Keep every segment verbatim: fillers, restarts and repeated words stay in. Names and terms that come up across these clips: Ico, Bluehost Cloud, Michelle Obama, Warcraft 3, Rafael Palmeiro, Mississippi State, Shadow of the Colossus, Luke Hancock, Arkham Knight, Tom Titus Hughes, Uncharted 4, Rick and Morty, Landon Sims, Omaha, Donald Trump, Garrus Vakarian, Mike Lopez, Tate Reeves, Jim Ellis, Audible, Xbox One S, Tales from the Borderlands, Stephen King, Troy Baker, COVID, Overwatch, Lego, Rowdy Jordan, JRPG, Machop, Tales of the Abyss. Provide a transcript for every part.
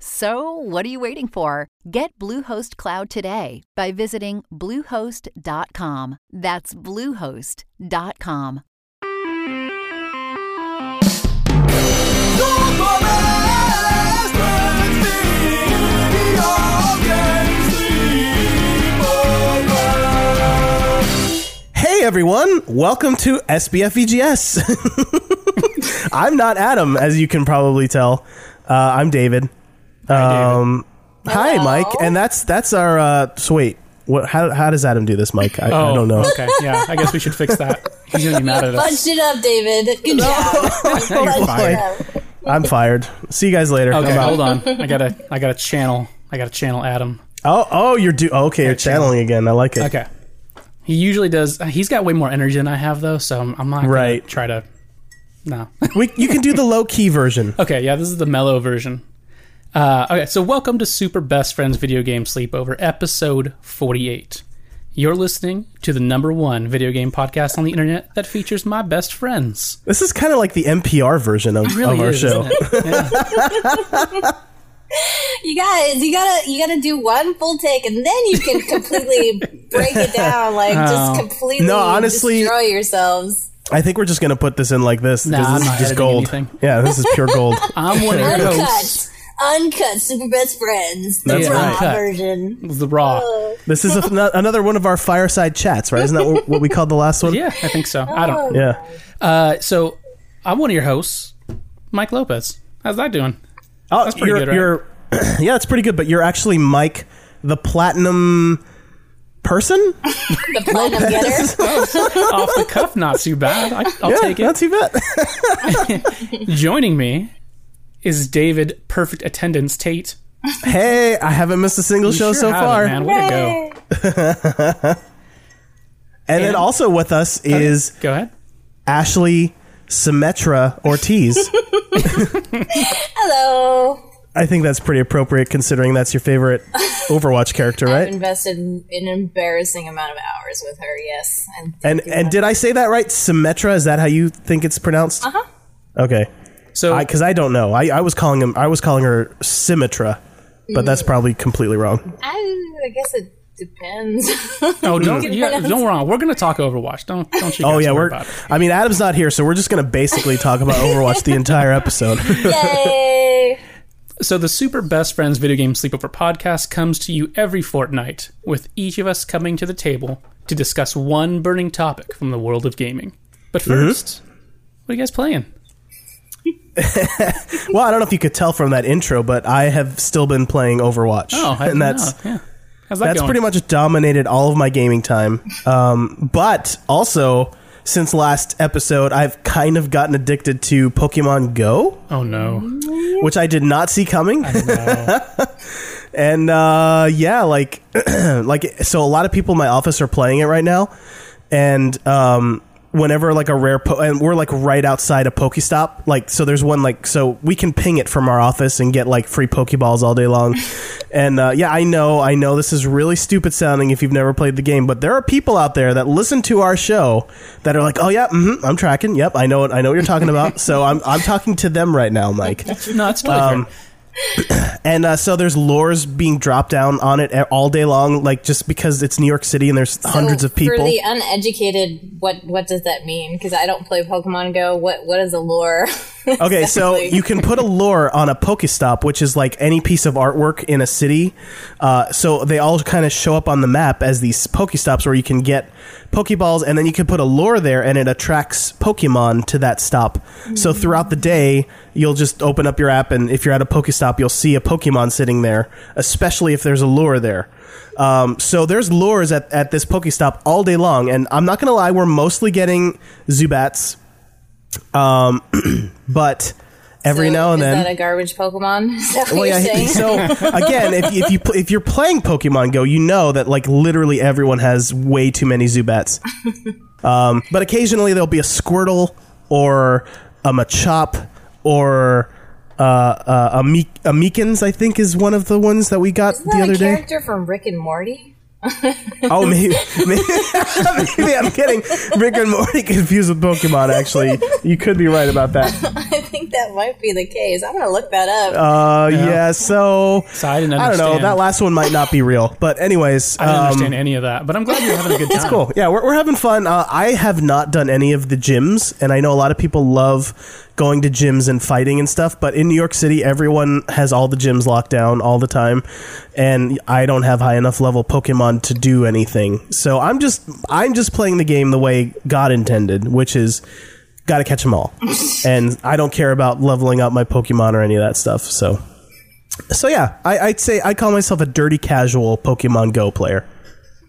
So, what are you waiting for? Get Bluehost Cloud today by visiting Bluehost dot com. That's Bluehost dot com. Hey everyone, welcome to S B F V G S. I'm not Adam, as you can probably tell. Uh, I'm David. Hi, David. Um, hi, Mike. And that's that's our. Uh, so wait, what? How how does Adam do this, Mike? I, oh, I don't know. Okay, yeah, I guess we should fix that. He's gonna be mad at us. Bunched it up, David. Good job. You're fired. I'm fired. See you guys later. Okay, hold on. I gotta I gotta channel. I gotta channel Adam. Oh oh, you're do. Oh, okay, you're channeling again. I like it. Okay. He usually does. He's got way more energy than I have, though, so I'm, I'm not going right. to try to... No. we, you can do the low-key version. Okay, yeah, this is the mellow version. Uh, okay, so welcome to Super Best Friends Video Game Sleepover, episode forty-eight. You're listening to the number one video game podcast on the internet that features my best friends. This is kind of like the N P R version of, really of our is, show. Yeah. You guys, you gotta you gotta do one full take, and then you can completely break it down, like oh. just completely no, honestly, destroy yourselves. I think we're just gonna put this in like this because nah, this is just gold. Anything. Yeah, this is pure gold. I'm one of your hosts. Uncut, Super Best Friends. The That's raw right. version. The raw. Oh. This is a, another one of our fireside chats, right? Isn't that what, what we called the last one? Yeah, I think so. Oh. I don't. Yeah. Uh, so I'm one of your hosts, Mike Lopez. How's that doing? Oh, that's pretty you're, good, right? You're, yeah, it's pretty good, but you're actually Mike, the platinum person? The platinum getter? Oh, off the cuff, not too bad. I, I'll yeah, take it. Not too bad. Joining me is David Perfect Attendance Tate. Hey, I haven't missed a single you show sure so far. Man, way Yay. To go. And, and then also with us is go ahead. Ashley Symmetra Ortiz. Hello. I think that's pretty appropriate considering that's your favorite Overwatch character, right? I've invested an embarrassing amount of hours with her, yes. And and did I say that right? Symmetra, is that how you think it's pronounced? Uh-huh. Okay. So because I, I don't know. I, I was calling him I was calling her Symmetra, but mm. that's probably completely wrong. I, I guess it depends. Oh, don't get yeah, don't wrong. We're going to talk Overwatch. Don't don't you guys oh, yeah, worry we're, about it. I mean, Adam's not here, so we're just going to basically talk about Overwatch the entire episode. Yay! So the Super Best Friends Video Game Sleepover podcast comes to you every fortnight, with each of us coming to the table to discuss one burning topic from the world of gaming. But first, mm-hmm. what are you guys playing? Well, I don't know if you could tell from that intro, but I have still been playing Overwatch. Oh, I and that's know. Yeah. That That's going? Pretty much dominated all of my gaming time. Um, but also, since last episode, I've kind of gotten addicted to Pokemon Go. Oh, no. Which I did not see coming. I know. And, uh, yeah, like, like, so a lot of people in my office are playing it right now. And um, whenever, like, a rare... Po- and we're, like, right outside a Pokestop. Like, so there's one, like... So we can ping it from our office and get, like, free Pokeballs all day long. And, uh, yeah, I know, I know this is really stupid sounding if you've never played the game, but there are people out there that listen to our show that are like, oh, yeah, mm-hmm, I'm tracking. Yep, I know it. I know what you're talking about. So I'm I'm talking to them right now, Mike. No, that's totally fair. And uh, so there's lures being dropped down on it all day long, like, just because it's New York City and there's so hundreds of people. For the uneducated, what what does that mean? Because I don't play Pokemon Go. What What is a lure? Okay, so you can put a lure on a Pokestop, which is like any piece of artwork in a city. Uh, so they all kind of show up on the map as these Pokestops where you can get Pokeballs, and then you can put a lure there, and it attracts Pokemon to that stop. Mm-hmm. So throughout the day, you'll just open up your app, and if you're at a Pokestop, Pokestop, you'll see a Pokemon sitting there, especially if there's a lure there. Um, so there's lures at, at this Pokestop all day long, and I'm not going to lie, we're mostly getting Zubats, um, but... Every so now and is then, is that a garbage Pokemon? Is that what well, you're yeah, saying? So again, if if you if you're playing Pokemon Go, you know that like literally everyone has way too many Zubats. um, but occasionally there'll be a Squirtle or a Machop or uh, uh, a Me- a Meekins. I think is one of the ones that we got Isn't the that other a character day. Character from Rick and Morty. oh, maybe, maybe, maybe I'm getting Rick and Morty confused with Pokemon, actually. You could be right about that. I think that might be the case. I'm going to look that up. Uh, yeah. yeah, so... So I didn't understand. I don't know. That last one might not be real. But anyways... I don't um, understand any of that. But I'm glad you're having a good time. It's cool. Yeah, we're, we're having fun. Uh, I have not done any of the gyms, and I know a lot of people love going to gyms and fighting and stuff, but in New York City, everyone has all the gyms locked down all the time, and I don't have high enough level Pokemon to do anything. So I'm just I'm just playing the game the way God intended, which is gotta catch them all, and I don't care about leveling up my Pokemon or any of that stuff. So, so yeah, I, I'd say I call myself a dirty casual Pokemon Go player,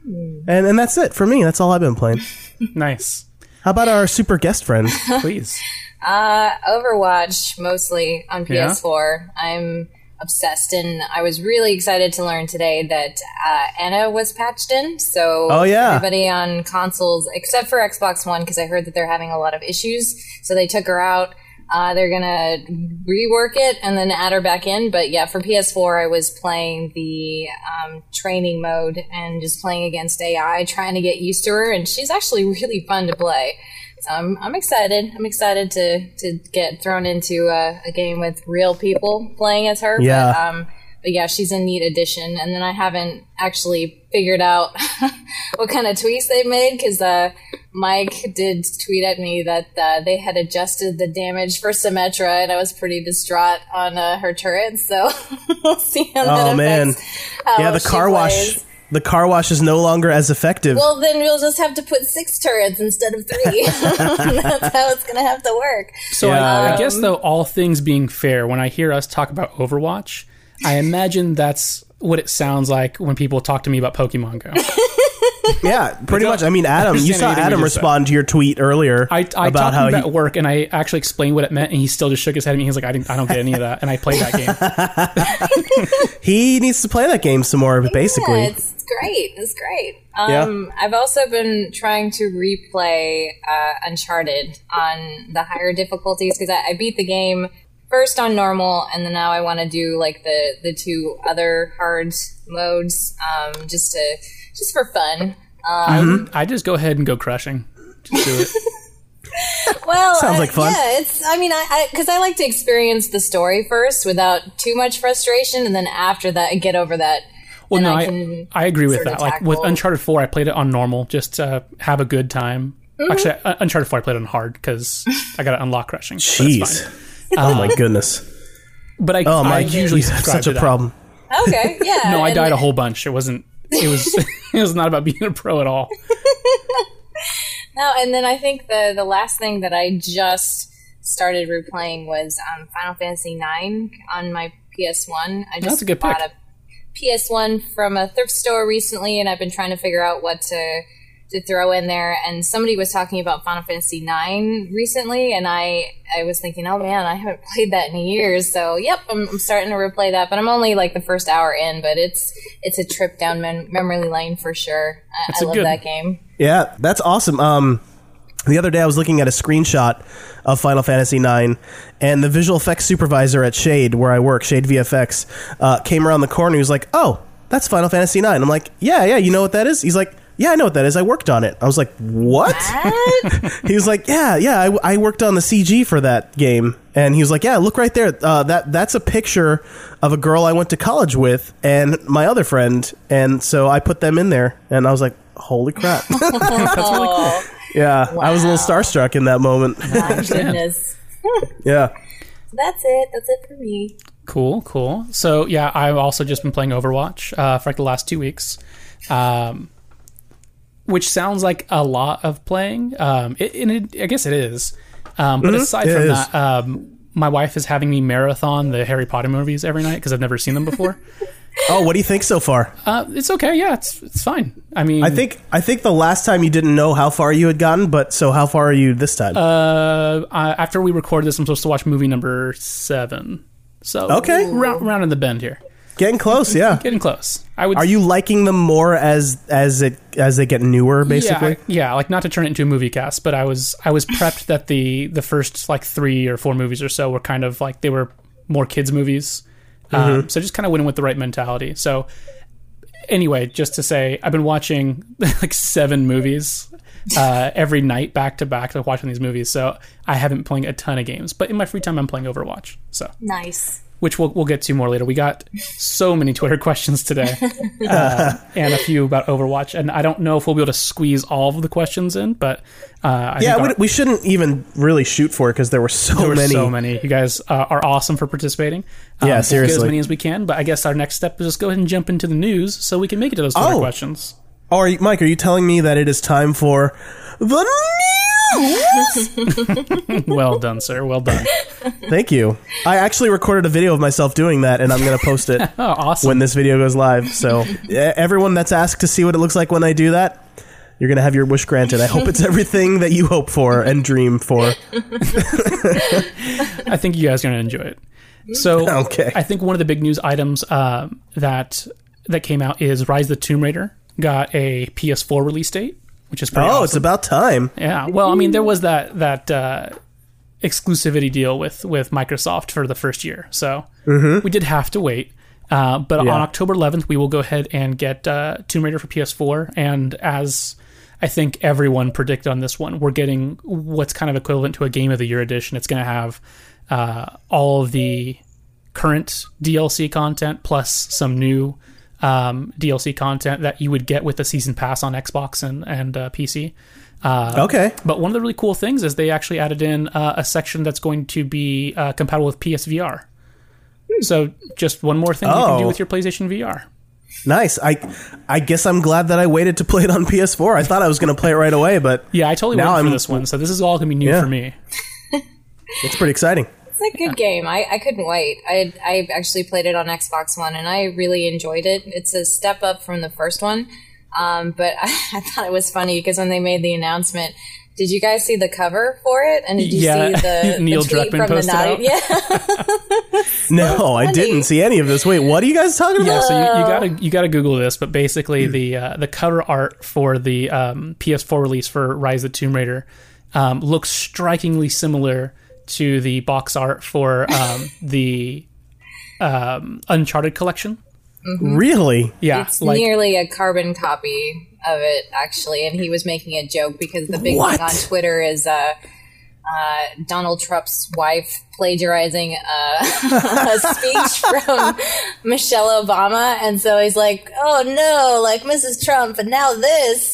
and and that's it for me. That's all I've been playing. Nice. How about our super guest friend, please? Uh, Overwatch, mostly on P S four. Yeah. I'm obsessed, and I was really excited to learn today that uh, Anna was patched in, so oh, yeah. everybody on consoles, except for Xbox One, because I heard that they're having a lot of issues, so they took her out. Uh, they're going to rework it and then add her back in, but yeah, for P S four, I was playing the um, training mode and just playing against A I, trying to get used to her, and she's actually really fun to play. So I'm, I'm excited. I'm excited to, to get thrown into a, a game with real people playing as her. Yeah. But, um, but yeah, she's a neat addition. And then I haven't actually figured out what kind of tweets they've made, because uh, Mike did tweet at me that uh, they had adjusted the damage for Symmetra, and I was pretty distraught on uh, her turret. So we'll see how that oh, man. How yeah, the car plays. Wash. The car wash is no longer as effective. Well, then we'll just have to put six turrets instead of three. That's how it's going to have to work. So yeah. I, I guess, though, all things being fair, when I hear us talk about Overwatch, I imagine that's what it sounds like when people talk to me about Pokemon Go. Yeah, pretty much. I mean, Adam, you saw Adam respond to your tweet earlier. I, I about how about work, and I actually explained what it meant, and he still just shook his head at me. He's like, I, didn't, I don't get any of that, and I played that game. He needs to play that game some more, basically. Yeah, it's great. It's great. Um, yeah. I've also been trying to replay uh, Uncharted on the higher difficulties, because I, I beat the game first on normal, and then now I want to do like the, the two other hard modes, um, just to... Just for fun. Um, mm-hmm. I just go ahead and go crushing. Just do it. Well, sounds like fun. Yeah, it's. I mean, I because I, I like to experience the story first without too much frustration, and then after that, I get over that. Well, no, I, I, I agree with that. Like with Uncharted four, I played it on normal just to have a good time. Mm-hmm. Actually, Uncharted four, I played it on hard because I got to unlock crushing. Jeez, oh um, my goodness. But I, oh, I usually subscribe such to a that. Problem. Okay, yeah. No, I died a whole bunch. It wasn't. It was it was not about being a pro at all. No, and then I think the, the last thing that I just started replaying was um, Final Fantasy nine on my P S one. I just That's a good bought pick. a P S one from a thrift store recently, and I've been trying to figure out what to to throw in there. And somebody was talking about Final Fantasy nine recently, and I, I was thinking, oh man, I haven't played that in years. So yep, I'm, I'm starting to replay that, but I'm only like the first hour in, but it's it's a trip down mem- memory lane for sure. I, I love good, that game. Yeah, that's awesome. Um, the other day I was looking at a screenshot of Final Fantasy nine, and the visual effects supervisor at Shade, where I work, Shade V F X, uh, came around the corner. He was like, oh, that's Final Fantasy nine. I'm like, yeah, yeah, you know what that is? He's like, yeah, I know what that is. I worked on it. I was like, what? what? He was like, yeah, yeah, I, I worked on the C G for that game. And he was like, yeah, look right there. Uh, that That's a picture of a girl I went to college with and my other friend. And so I put them in there. And I was like, holy crap. That's really cool. Yeah, wow. I was a little starstruck in that moment. My goodness. Yeah. That's it. That's it for me. Cool, cool. So, yeah, I've also just been playing Overwatch uh, for like the last two weeks. Um Which sounds like a lot of playing. Um, it, and it, I guess it is. Um, but mm-hmm. aside it from is. that, um, my wife is having me marathon the Harry Potter movies every night because I've never seen them before. Oh, what do you think so far? Uh, it's okay. Yeah, it's it's fine. I mean, I think I think the last time you didn't know how far you had gotten, but so how far are you this time? Uh, uh after we record this, I'm supposed to watch movie number seven. So okay, round round in the bend here. Getting close, yeah. Getting close. I would. Are you liking them more as as it as they get newer, basically? Yeah, yeah, like not to turn it into a movie cast, but I was I was prepped that the the first like three or four movies or so were kind of like they were more kids movies. Mm-hmm. Um, so just kind of went in with the right mentality. So anyway, just to say, I've been watching like seven movies uh, every night back to back, like watching these movies. So I haven't been playing a ton of games, but in my free time, I'm playing Overwatch. So nice. Which we'll we'll get to more later. We got so many Twitter questions today, uh, and a few about Overwatch. And I don't know if we'll be able to squeeze all of the questions in, but uh, I yeah, think our, we shouldn't even really shoot for it because there were so there were many. So many. You guys uh, are awesome for participating. Um, yeah, seriously, we'll get as many as we can. But I guess our next step is just go ahead and jump into the news so we can make it to those Twitter oh. questions. Oh, are you, Mike, are you telling me that it is time for the news? Well done, sir. Well done. Thank you. I actually recorded a video of myself doing that, and I'm going to post it oh, awesome. when this video goes live. So everyone that's asked to see what it looks like when I do that, you're going to have your wish granted. I hope it's everything that you hope for and dream for. I think you guys are going to enjoy it. So okay. I think one of the big news items uh, that that came out is Rise of the Tomb Raider got a P S four release date. Which is pretty oh, awesome. It's about time. Yeah. Well, I mean, there was that that uh, exclusivity deal with, with Microsoft for the first year. So mm-hmm. we did have to wait. Uh, but yeah. on October eleventh, we will go ahead and get uh, Tomb Raider for P S four. And as I think everyone predicted on this one, we're getting what's kind of equivalent to a Game of the Year edition. It's going to have uh, all of the current D L C content plus some new Um, D L C content that you would get with the season pass on Xbox and, and uh, P C. Uh, okay. But one of the really cool things is they actually added in uh, a section that's going to be uh, compatible with P S V R. So just one more thing oh. you can do with your PlayStation V R. Nice. I I guess I'm glad that I waited to play it on P S four. I thought I was going to play it right away, but yeah, I totally waited for I'm, this one. So this is all going to be new yeah. for me. It's pretty exciting. It's a good yeah. game. I, I couldn't wait. I I actually played it on Xbox One, and I really enjoyed it. It's a step up from the first one, um, but I, I thought it was funny because when they made the announcement, did you guys see the cover for it? And did you yeah. see the, Neil the tweet Druckmann from the night? Yeah. No, so I didn't see any of this. Wait, what are you guys talking about? Yeah, so you, you gotta you gotta Google this. But basically, mm. the uh, the cover art for the um, P S four release for Rise of the Tomb Raider um, looks strikingly similar to the box art for um, the um, Uncharted collection. Mm-hmm. Really? Yeah. It's like, nearly a carbon copy of it, actually. And he was making a joke because the big what? thing on Twitter is uh, uh, Donald Trump's wife plagiarizing a, a speech from Michelle Obama. And so he's like, oh, no, like Missus Trump, and now this.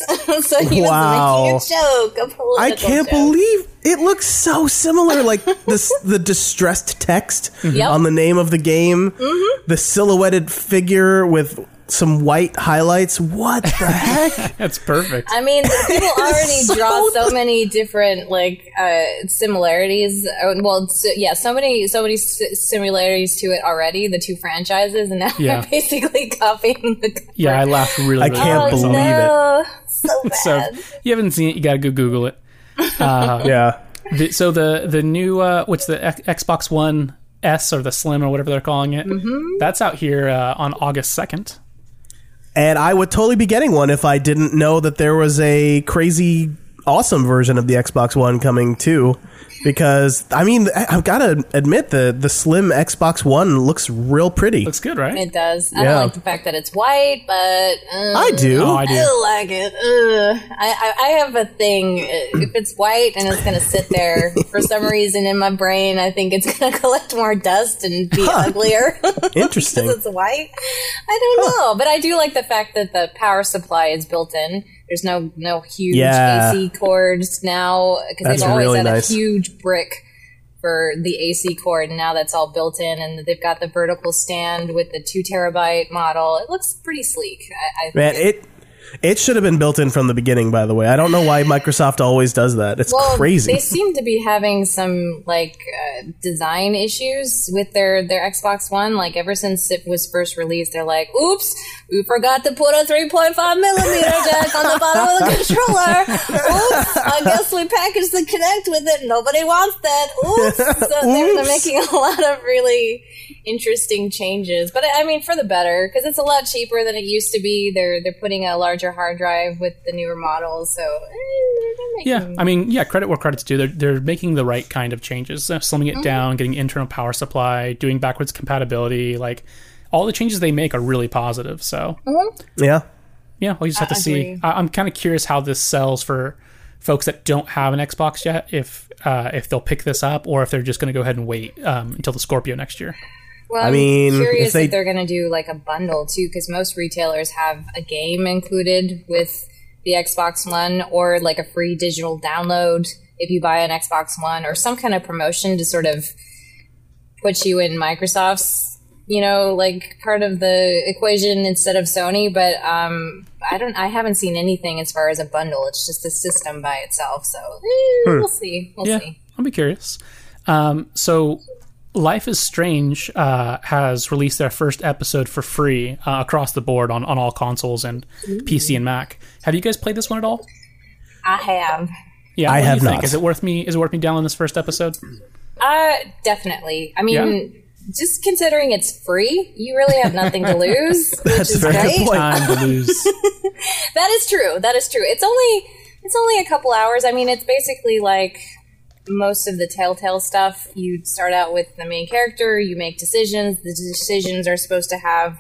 So he wow. was making a joke. A I can't joke. believe it looks so similar, like this, the distressed text mm-hmm. yep. on the name of the game, mm-hmm. the silhouetted figure with some white highlights. What the heck? That's perfect. I mean, people already so draw so many different like uh, similarities. Well, so, yeah, so many, so many similarities to it already. The two franchises, and now yeah. they're basically copying the cover. Yeah, I laughed really. I really can't believe no. it. So bad. So if you haven't seen it, you gotta go Google it. Uh, yeah. The, so the the new uh, what's the X- Xbox One S or the Slim or whatever they're calling it? Mm-hmm. That's out here uh, on August second. And I would totally be getting one if I didn't know that there was a crazy awesome version of the Xbox One coming too. Because I mean, I've got to admit the the Slim Xbox One looks real pretty. Looks good, right? It does. I yeah. don't like the fact that it's white, but um, I do. Oh, I do. I don't like it. Uh, I, I I have a thing. If it's white and it's going to sit there for some reason in my brain, I think it's going to collect more dust and be huh. uglier. Interesting. Because it's white. I don't huh. know, but I do like the fact that the power supply is built in. There's no no huge yeah. A C cords now because they've always really had nice. a huge brick for the A C cord, and now that's all built in. And they've got the vertical stand with the two terabyte model. It looks pretty sleek. I, I Man, think it, it It should have been built in from the beginning, by the way. I don't know why Microsoft always does that. It's well, crazy. They seem to be having some like uh, design issues with their, their Xbox One. Like ever since it was first released, they're like, oops, we forgot to put a three point five millimeter jack on the bottom of the controller. Oops, I guess we packaged the Kinect with it. Nobody wants that. Oops. So oops. They're, they're making a lot of really interesting changes. But I mean, for the better, because it's a lot cheaper than it used to be. They're, they're putting a larger hard drive with the newer models, so eh, making... yeah I mean yeah credit where credit's due, they're, they're making the right kind of changes, so slimming it mm-hmm. down, getting internal power supply, doing backwards compatibility, like all the changes they make are really positive, so mm-hmm. yeah yeah we'll just have I to agree. see I, I'm kind of curious how this sells for folks that don't have an Xbox yet, if uh if they'll pick this up or if they're just going to go ahead and wait um until the Scorpio next year. Well, I'm I mean, curious if, they, if they're going to do like a bundle too, because most retailers have a game included with the Xbox One or like a free digital download if you buy an Xbox One, or some kind of promotion to sort of put you in Microsoft's, you know, like part of the equation instead of Sony. But um, I don't, I haven't seen anything as far as a bundle. It's just a system by itself. So eh, hmm. we'll see. We'll yeah, see. I'll be curious. Um, so. Life is Strange uh, has released their first episode for free uh, across the board on, on all consoles and Ooh. P C and Mac. Have you guys played this one at all? I have. Yeah, I have not. Is it worth me? Is it worth me downloading this first episode? Uh, definitely. I mean, yeah. just considering it's free, you really have nothing to lose. That's which is great. Time to lose. That is true. That is true. It's only it's only a couple hours. I mean, it's basically like. Most of the Telltale stuff, you start out with the main character, you make decisions. The decisions are supposed to have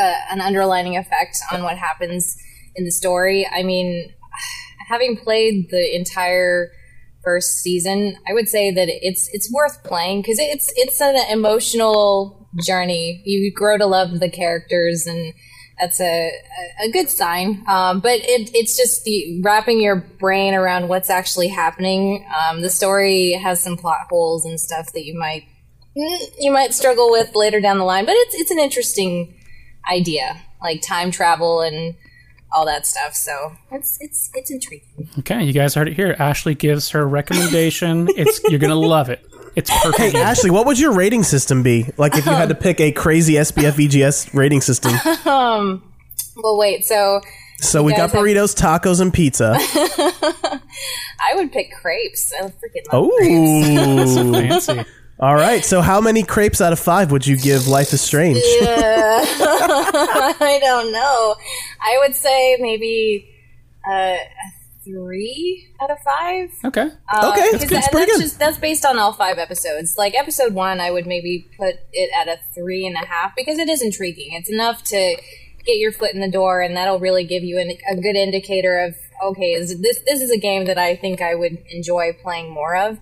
uh, an underlining effect on what happens in the story. I mean, having played the entire first season, I would say that it's it's worth playing because it's it's an emotional journey. You grow to love the characters, and that's a a good sign. Um, but it, it's just the wrapping your brain around what's actually happening. Um, the story has some plot holes and stuff that you might you might struggle with later down the line. But it's it's an interesting idea, like time travel and all that stuff. So it's it's it's intriguing. Okay, you guys heard it here. Ashley gives her recommendation. It's you're gonna love it. It's perfect. Hey, Ashley, what would your rating system be? Like, if you had to pick a crazy S B F V G S rating system. Um, well, wait, so... So we got burritos, have... tacos, and pizza. I would pick crepes. I freaking love Ooh, crepes. That's so fancy. All right, so how many crepes out of five would you give Life is Strange? Yeah. I don't know. I would say maybe... Uh, Three out of five. Okay. Uh, okay. That's, good. That's, pretty that's, good. Just, that's based on all five episodes. Like episode one, I would maybe put it at a three and a half because it is intriguing. It's enough to get your foot in the door, and that'll really give you an, a good indicator of okay, is this this is a game that I think I would enjoy playing more of.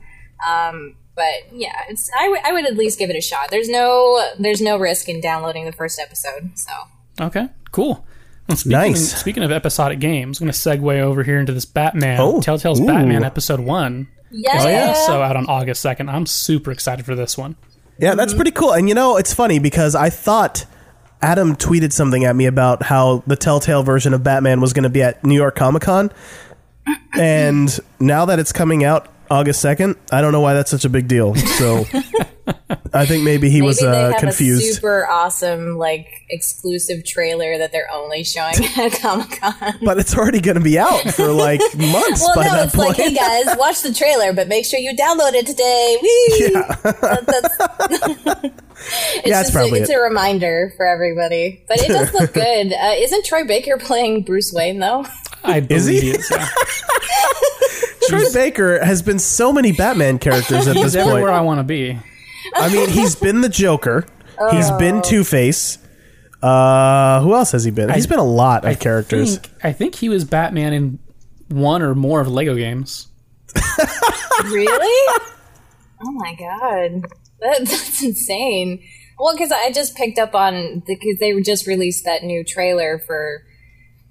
Um, but yeah, it's I would I would at least give it a shot. There's no there's no risk in downloading the first episode. So. Okay. Cool. Speaking, nice. Speaking of episodic games, I'm going to segue over here into this Batman, oh, Telltale's ooh. Batman episode one. Yeah. It's yeah. also out on August second. I'm super excited for this one. Yeah, that's mm-hmm. pretty cool. And you know, it's funny because I thought Adam tweeted something at me about how the Telltale version of Batman was going to be at New York Comic Con. And now that it's coming out August second, I don't know why that's such a big deal. So... I think maybe he maybe was uh, they have confused. A super awesome, like exclusive trailer that they're only showing at Comic-Con. But it's already going to be out for like months. Well, by no, that it's point. Like, hey guys, watch the trailer, but make sure you download it today. Whee! Yeah, that, that's it's, yeah, that's probably a, it's it. a reminder for everybody. But it does look good. Uh, isn't Troy Baker playing Bruce Wayne though? I believe is he? He is, yeah. Troy Baker has been so many Batman characters at this He's point. Everywhere I want to be. I mean, he's been the Joker. Oh. He's been Two-Face. Uh, who else has he been? He's I, been a lot of I characters. Think, I think he was Batman in one or more of Lego games. Really? Oh, my God. That, that's insane. Well, because I just picked up on... Because they just released that new trailer for...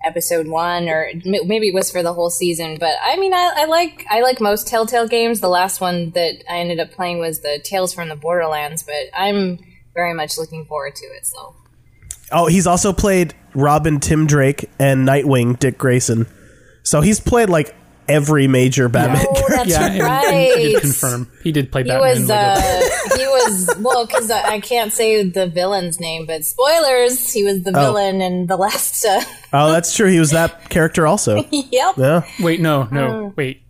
episode one, or maybe it was for the whole season, but I mean, I, I like I like most Telltale games. The last one that I ended up playing was the Tales from the Borderlands, but I'm very much looking forward to it. So Oh, he's also played Robin, Tim Drake, and Nightwing, Dick Grayson. So he's played like every major Batman oh, character. That's yeah, right. He did confirm. He did play Batman. He was, uh, he was well, because I, I can't say the villain's name, but spoilers, he was the oh. villain in the last... Uh, oh, that's true. He was that character also. Yep. Yeah. Wait, no, no, um, wait.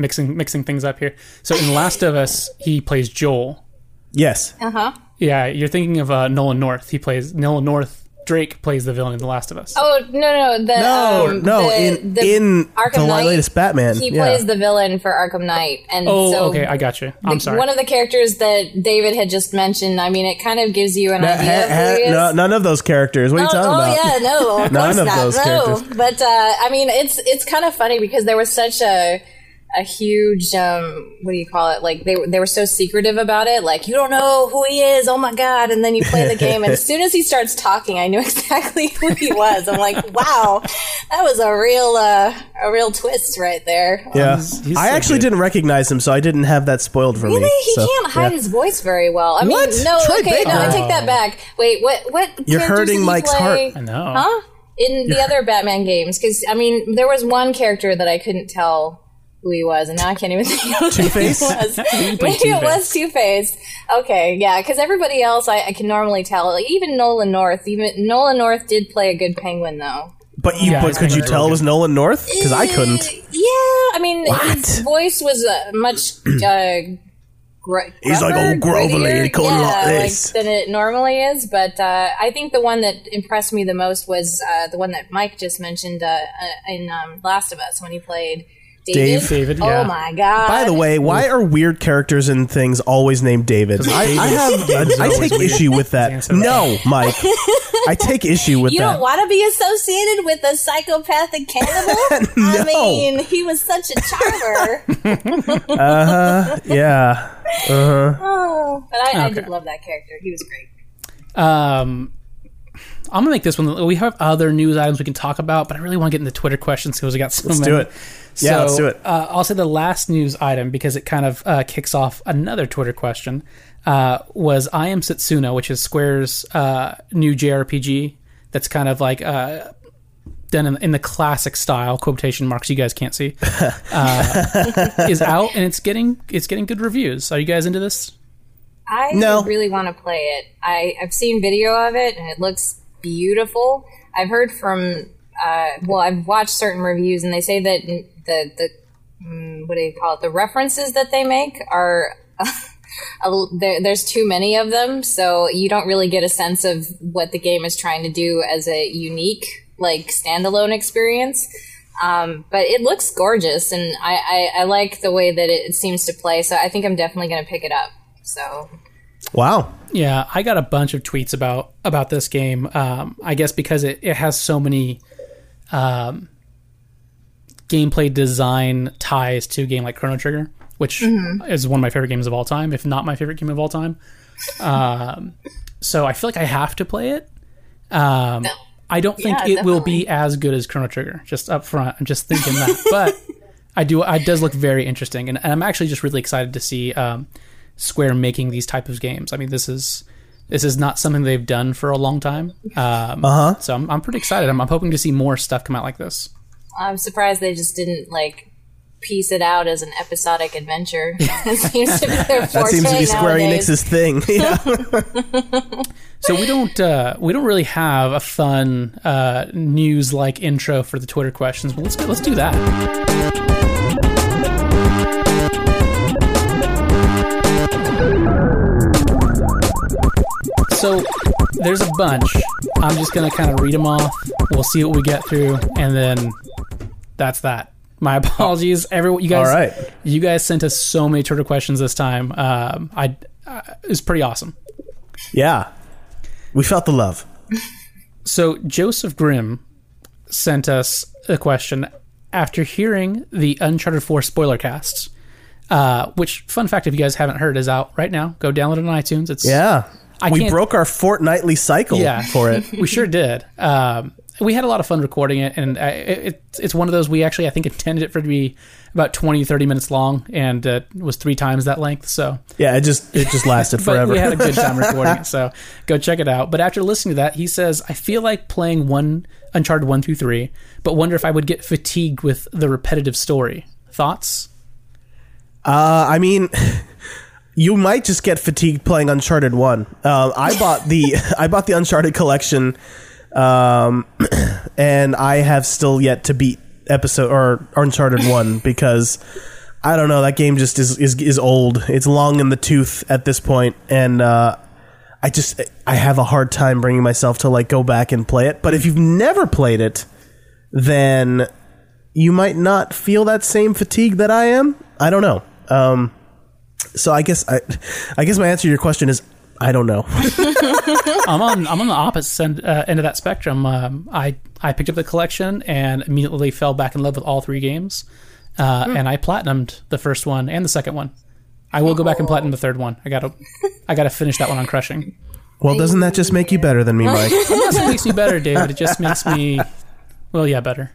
Mixing mixing things up here. So in Last of Us, he plays Joel. Yes. Uh-huh. Yeah, you're thinking of uh, Nolan North. He plays... Nolan North Drake plays the villain in The Last of Us. Oh, no, no. The, no, um, no. The, in the, in Arkham the Knight, latest Batman. He yeah. plays the villain for Arkham Knight. And oh, so okay. I got you. I'm the, sorry. One of the characters that David had just mentioned, I mean, it kind of gives you an no, idea ha, of who ha, he is. No, none of those characters. What no, are you talking oh, about? Oh, yeah, no. None of not, those no. characters. But, uh, I mean, it's it's kind of funny because there was such a... a huge, um, what do you call it? Like, they they were so secretive about it. Like, you don't know who he is. Oh, my God. And then you play the game. And as soon as he starts talking, I knew exactly who he was. I'm like, wow, that was a real uh, a real twist right there. Yeah. Um, so I actually good. didn't recognize him, so I didn't have that spoiled for really? me. Really? He so, can't hide yeah. his voice very well. I mean, what? No, Troy okay, Baker. no, I take that back. Wait, what? what You're hurting Mike's play? heart. I know. Huh? In the yeah. other Batman games. Because, I mean, there was one character that I couldn't tell who he was, and now I can't even think of who he was. Maybe it was Two-Face. Okay, yeah, because everybody else I, I can normally tell. Like, even Nolan North. Even Nolan North did play a good penguin, though. But you, yeah, but could you tell it was Nolan North? Because uh, I couldn't. Yeah, I mean, what? his voice was uh, much... Uh, gr- He's like all grovelly. Yeah, like, than it normally is. But uh, I think the one that impressed me the most was uh, the one that Mike just mentioned uh, in um, Last of Us when he played... David? David, yeah. Oh my God. By the way, why are weird characters in things always named David? I, I have a, I take issue with that. No, Mike. I take issue with that. You don't that. want to be associated with a psychopathic cannibal? No. I mean, he was such a charmer. uh-huh. Yeah. Uh-huh. Oh, but I, okay. I did love that character. He was great. Um... I'm going to make this one. We have other news items we can talk about, but I really want to get into Twitter questions because we got so let's many. Let's do it. Yeah, so, let's do it. Uh, I'll say the last news item because it kind of uh, kicks off another Twitter question uh, was I Am Setsuna, which is Square's uh, new J R P G that's kind of like uh, done in, in the classic style, quotation marks you guys can't see, uh, is out and it's getting it's getting good reviews. Are you guys into this? I no. really want to play it. I, I've seen video of it, and it looks beautiful. I've heard from, uh, well, I've watched certain reviews, and they say that the, the um, what do you call it, the references that they make are, uh, a, there, there's too many of them, so you don't really get a sense of what the game is trying to do as a unique, like, standalone experience. Um, but it looks gorgeous, and I, I, I like the way that it seems to play, so I think I'm definitely going to pick it up. So, wow, yeah, I got a bunch of tweets about about this game. Um, I guess because it, it has so many um, gameplay design ties to a game like Chrono Trigger, which mm-hmm. is one of my favorite games of all time, if not my favorite game of all time. Um, so I feel like I have to play it. Um, I don't think yeah, it definitely. will be as good as Chrono Trigger. Just up front, I'm just thinking that, but I do. It does look very interesting, and, and I'm actually just really excited to see. Um, Square making these type of games. I mean, this is this is not something they've done for a long time. Um, uh-huh. So I'm I'm pretty excited. I'm, I'm hoping to see more stuff come out like this. I'm surprised they just didn't like piece it out as an episodic adventure. It seems to be their forte. That seems to be Square Enix's thing. Yeah. So we don't uh, we don't really have a fun uh, news like intro for the Twitter questions, but let's let's do that. So there's a bunch. I'm just going to kind of read them off. We'll see what we get through, and then that's that. My apologies, everyone. You guys, all right. You guys sent us so many Twitter questions this time. Um, I, I it was pretty awesome. Yeah, we felt the love. So Joseph Grimm sent us a question after hearing the Uncharted four spoiler cast, uh, which fun fact if you guys haven't heard is out right now. Go download it on iTunes. It's yeah. I we broke our fortnightly cycle yeah, for it. We sure did. Um, we had a lot of fun recording it, and I, it, it's one of those we actually, I think, intended it for it to be about twenty, thirty minutes long, and it uh, was three times that length. So yeah, it just it just lasted forever. We had a good time recording it, so go check it out. But after listening to that, he says, I feel like playing one Uncharted one through three, but wonder if I would get fatigued with the repetitive story. Thoughts? Uh, I mean... You might just get fatigued playing Uncharted one. Uh, I bought the I bought the Uncharted collection, um, and I have still yet to beat episode or Uncharted one because I don't know, that game just is is, is old. It's long in the tooth at this point, and uh, I just I have a hard time bringing myself to like go back and play it. But if you've never played it, then you might not feel that same fatigue that I am. I don't know. Um, So I guess I, I guess my answer to your question is I don't know. I'm on I'm on the opposite end, uh, end of that spectrum. Um, I I picked up the collection and immediately fell back in love with all three games, uh, mm. and I platinumed the first one and the second one. I will oh. go back and platinum the third one. I gotta I gotta finish that one on Crushing. Well, doesn't that just make you better than me, Mike? It doesn't make me better, David. It just makes me, well, yeah, better.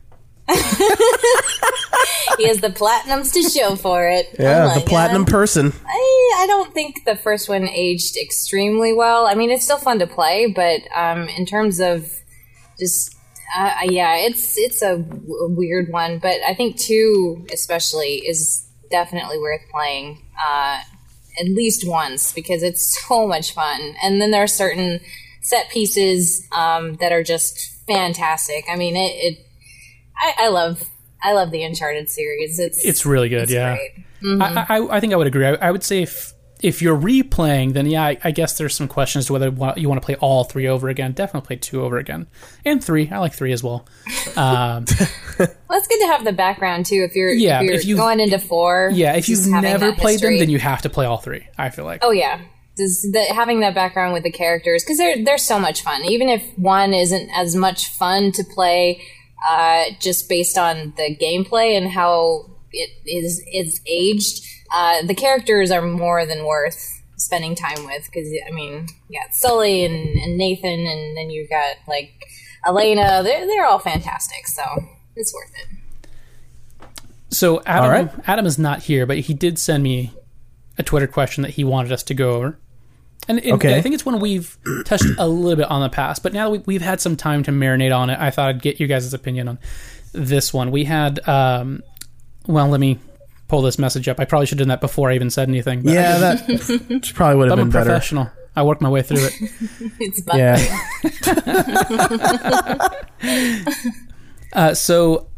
He has the platinums to show for it. Yeah, oh the platinum God. person. I, I don't think the first one aged extremely well. I mean, it's still fun to play, but um, in terms of just, uh, yeah, it's it's a w- weird one. But I think two, especially, is definitely worth playing uh, at least once because it's so much fun. And then there are certain set pieces um, that are just fantastic. I mean, it. it I, I love. I love the Uncharted series. It's it's really good, it's yeah. Mm-hmm. I, I I think I would agree. I, I would say if if you're replaying, then yeah, I, I guess there's some questions to whether you want to play all three over again. Definitely play two over again. And three. I like three as well. Um, well, it's good to have the background, too, if you're, yeah, if you're if you, going into four. Yeah, if you've never played history. them, then you have to play all three, I feel like. Oh, yeah. Does the, having that background with the characters, because they're, they're so much fun. Even if one isn't as much fun to play... Uh, just based on the gameplay and how it is it's aged, uh, the characters are more than worth spending time with. Because I mean, you got Sully and, and Nathan, and then you got like Elena. They're they're all fantastic, so it's worth it. So Adam, all right. Adam is not here, but he did send me a Twitter question that he wanted us to go over. And it, okay. I think it's one we've touched a little bit on the past, but now that we, we've had some time to marinate on it, I thought I'd get you guys' opinion on this one. We had, um, well, let me pull this message up. I probably should have done that before I even said anything. But yeah, that probably would have been better. I'm a professional. Better. I worked my way through it. It's fun. Yeah. uh, so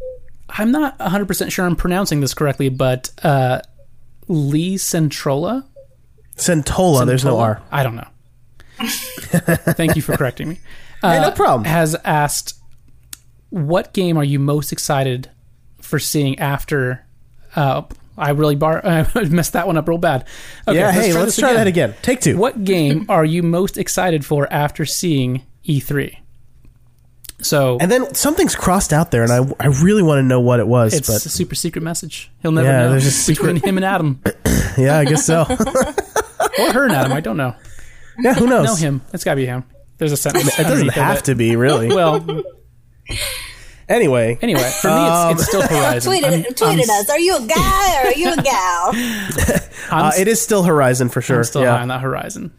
I'm not one hundred percent sure I'm pronouncing this correctly, but uh, Lee Centrola? Centola, Centola, there's no R. I don't know. Thank you for correcting me. Uh, hey, no problem. Has asked, what game are you most excited for seeing after... Uh, I really bar- I messed that one up real bad. Okay, yeah, let's hey, try let's try again. that again. Take two. What game are you most excited for after seeing E three? So, and then something's crossed out there, and I, I really want to know what it was. It's but. a super secret message. He'll never yeah, know. There's a secret between him and Adam. Yeah, I guess so. Or her and Adam, I don't know. Yeah, who knows? No, him. It's got to be him. There's a sentence. It doesn't have to be, really. Well, anyway, anyway, for um, me, it's, it's still Horizon. Tweeted, I'm, tweeted I'm, us. Are you a guy or are you a gal? Uh, it is still Horizon for sure. I'm still yeah. on that Horizon.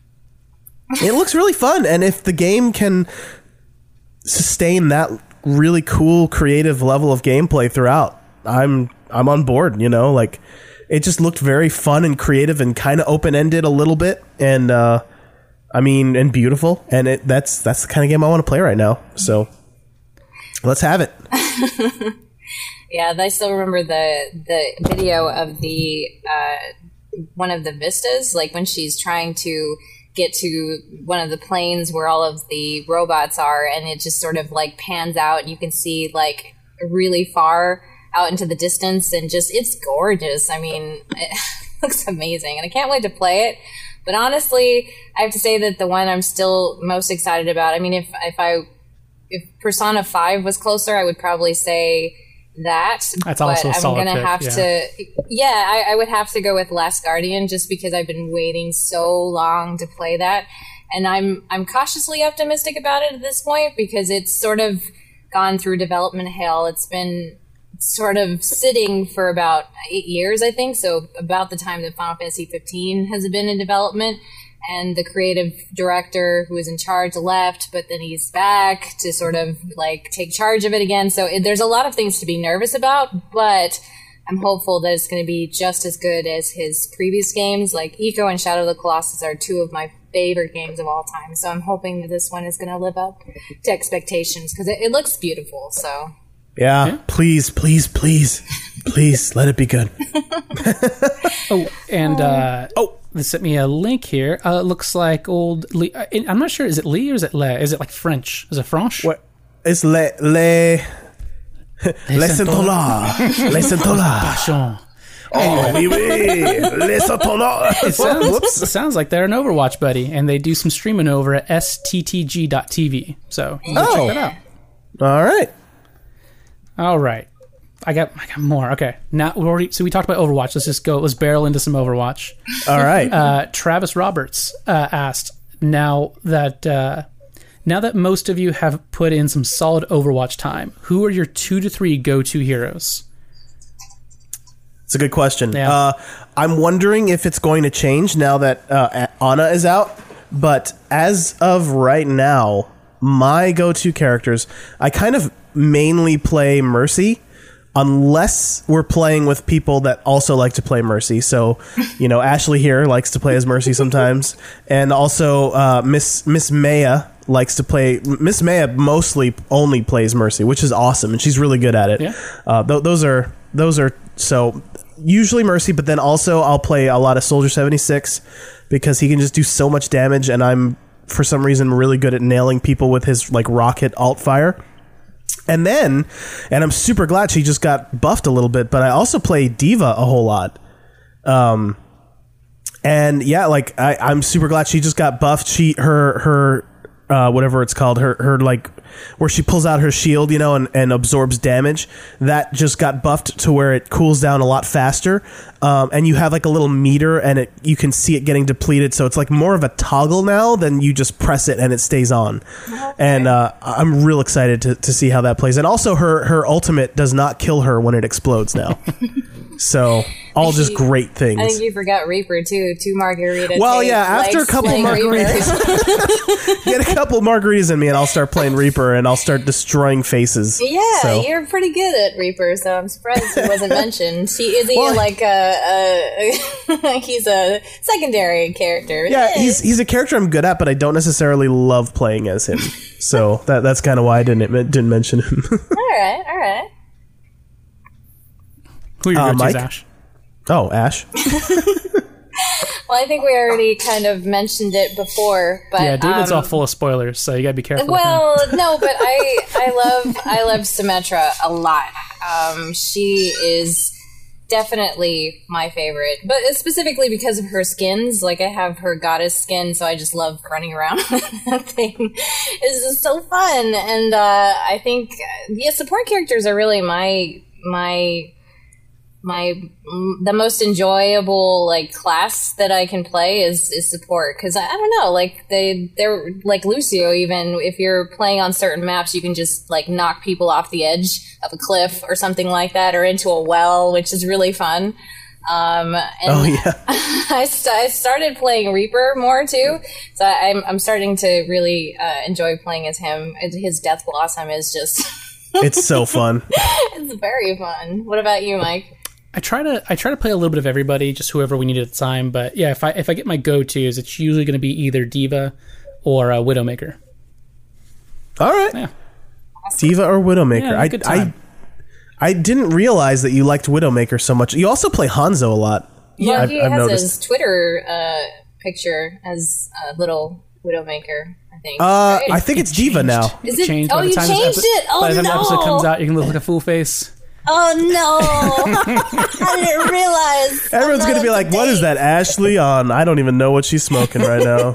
It looks really fun, and if the game can sustain that really cool, creative level of gameplay throughout, I'm I'm on board. You know, like. It just looked very fun and creative and kind of open-ended a little bit, and uh, I mean, and beautiful. And it that's that's the kind of game I want to play right now. So let's have it. Yeah, I still remember the the video of the uh, one of the vistas, like when she's trying to get to one of the planes where all of the robots are, and it just sort of like pans out, and you can see like really far out into the distance, and just it's gorgeous. I mean, it looks amazing, and I can't wait to play it. But honestly, I have to say that the one I'm still most excited about, I mean, if if I if Persona five was closer, I would probably say that. That's but also a solid I'm gonna pick, have yeah. to yeah I, I would have to go with Last Guardian, just because I've been waiting so long to play that, and I'm I'm cautiously optimistic about it at this point, because it's sort of gone through development hell. It's been sort of sitting for about eight years, I think. So about the time that Final Fantasy fifteen has been in development. And the creative director who was in charge left, but then he's back to sort of like take charge of it again. So it, there's a lot of things to be nervous about, but I'm hopeful that it's going to be just as good as his previous games. Like Ico and Shadow of the Colossus are two of my favorite games of all time. So I'm hoping that this one is going to live up to expectations because it, it looks beautiful. So yeah, yeah. please, please, please, please let it be good. oh, and uh, oh. They sent me a link here. Uh, looks like old Lee. I'm not sure. Is it Lee or is it Le? Is it like French? Is it French? What? It's Le. Le. Le Saint-Ola. Le Saint-Ola. Oh, oui, oui. Le Saint-Ola. It sounds, whoops. It sounds like they're an Overwatch buddy, and they do some streaming over at S T T G dot T V. So you can oh. check that out. All right. All right. I got, I got more. Okay, now we're already, so we talked about Overwatch. Let's just go. Let's barrel into some Overwatch. All right. Uh, Travis Roberts uh, asked, "Now that uh, now that most of you have put in some solid Overwatch time, who are your two to three go-to heroes?" It's a good question. Yeah. Uh, I'm wondering if it's going to change now that uh, Ana is out. But as of right now, my go-to characters, I kind of mainly play Mercy. Unless we're playing with people that also like to play Mercy. So, you know, Ashley here likes to play as Mercy sometimes. And also uh, Miss Miss Maya likes to play... Miss Maya mostly only plays Mercy, which is awesome. And she's really good at it. Yeah. Uh, th- those are... Those are... So, usually Mercy, but then also I'll play a lot of Soldier seventy-six because he can just do so much damage. And I'm, for some reason, really good at nailing people with his, like, rocket alt-fire. And then, and I'm super glad she just got buffed a little bit, but I also play D.Va a whole lot. Um, and yeah, like, I, I'm super glad she just got buffed. She, her, her, uh, whatever it's called, her, her, like, where she pulls out her shield, you know, and, and absorbs damage. That just got buffed to where it cools down a lot faster. Um, and you have, like, a little meter, and it you can see it getting depleted. So it's, like, more of a toggle now than you just press it and it stays on. Okay. And uh, I'm real excited to, to see how that plays. And also, her, her ultimate does not kill her when it explodes now. So, all just great things. I think you forgot Reaper, too. Two margaritas. Well, yeah, after a couple margaritas. Get a couple margaritas in me and I'll start playing Reaper and I'll start destroying faces. Yeah, so. You're pretty good at Reaper, so I'm surprised he wasn't mentioned. He is he well, like a, a he's a secondary character. Yeah, he's he's a character I'm good at, but I don't necessarily love playing as him. So, that that's kind of why I didn't didn't mention him. All right, all right. Who are your uh, go-to's, Ash? Oh, Ash. Well, I think we already kind of mentioned it before, but yeah, David's um, all full of spoilers, so you gotta be careful. Well, no, but I, I love, I love Symmetra a lot. Um, she is definitely my favorite, but specifically because of her skins. Like, I have her goddess skin, so I just love running around with that thing. It's just so fun, and uh, I think yeah, support characters are really my my. My the most enjoyable like class that I can play is, is support because I, I don't know like they they're like Lucio. Even if you're playing on certain maps, you can just like knock people off the edge of a cliff or something like that, or into a well, which is really fun. Um, and oh yeah, I, I started playing Reaper more too, so I'm I'm starting to really uh, enjoy playing as him. His Death Blossom is just it's so fun. It's very fun. What about you, Mike? I try to I try to play a little bit of everybody, just whoever we need at the time. But yeah, if I if I get my go-tos, it's usually going to be either D.Va or uh, Widowmaker. All right, yeah. D.Va or Widowmaker. Yeah, I, I I didn't realize that you liked Widowmaker so much. You also play Hanzo a lot. Yeah, I've, he I've has noticed. His Twitter uh, picture as a uh, little Widowmaker. I think. Uh, right? I think it's it D.Va now. Is it? Changed oh, you changed epi- it. Oh no! By the time no. the episode comes out, you can look like a fool face. Oh, no. I didn't realize. Everyone's going to be like, what is that Ashley on? I don't even know what she's smoking right now.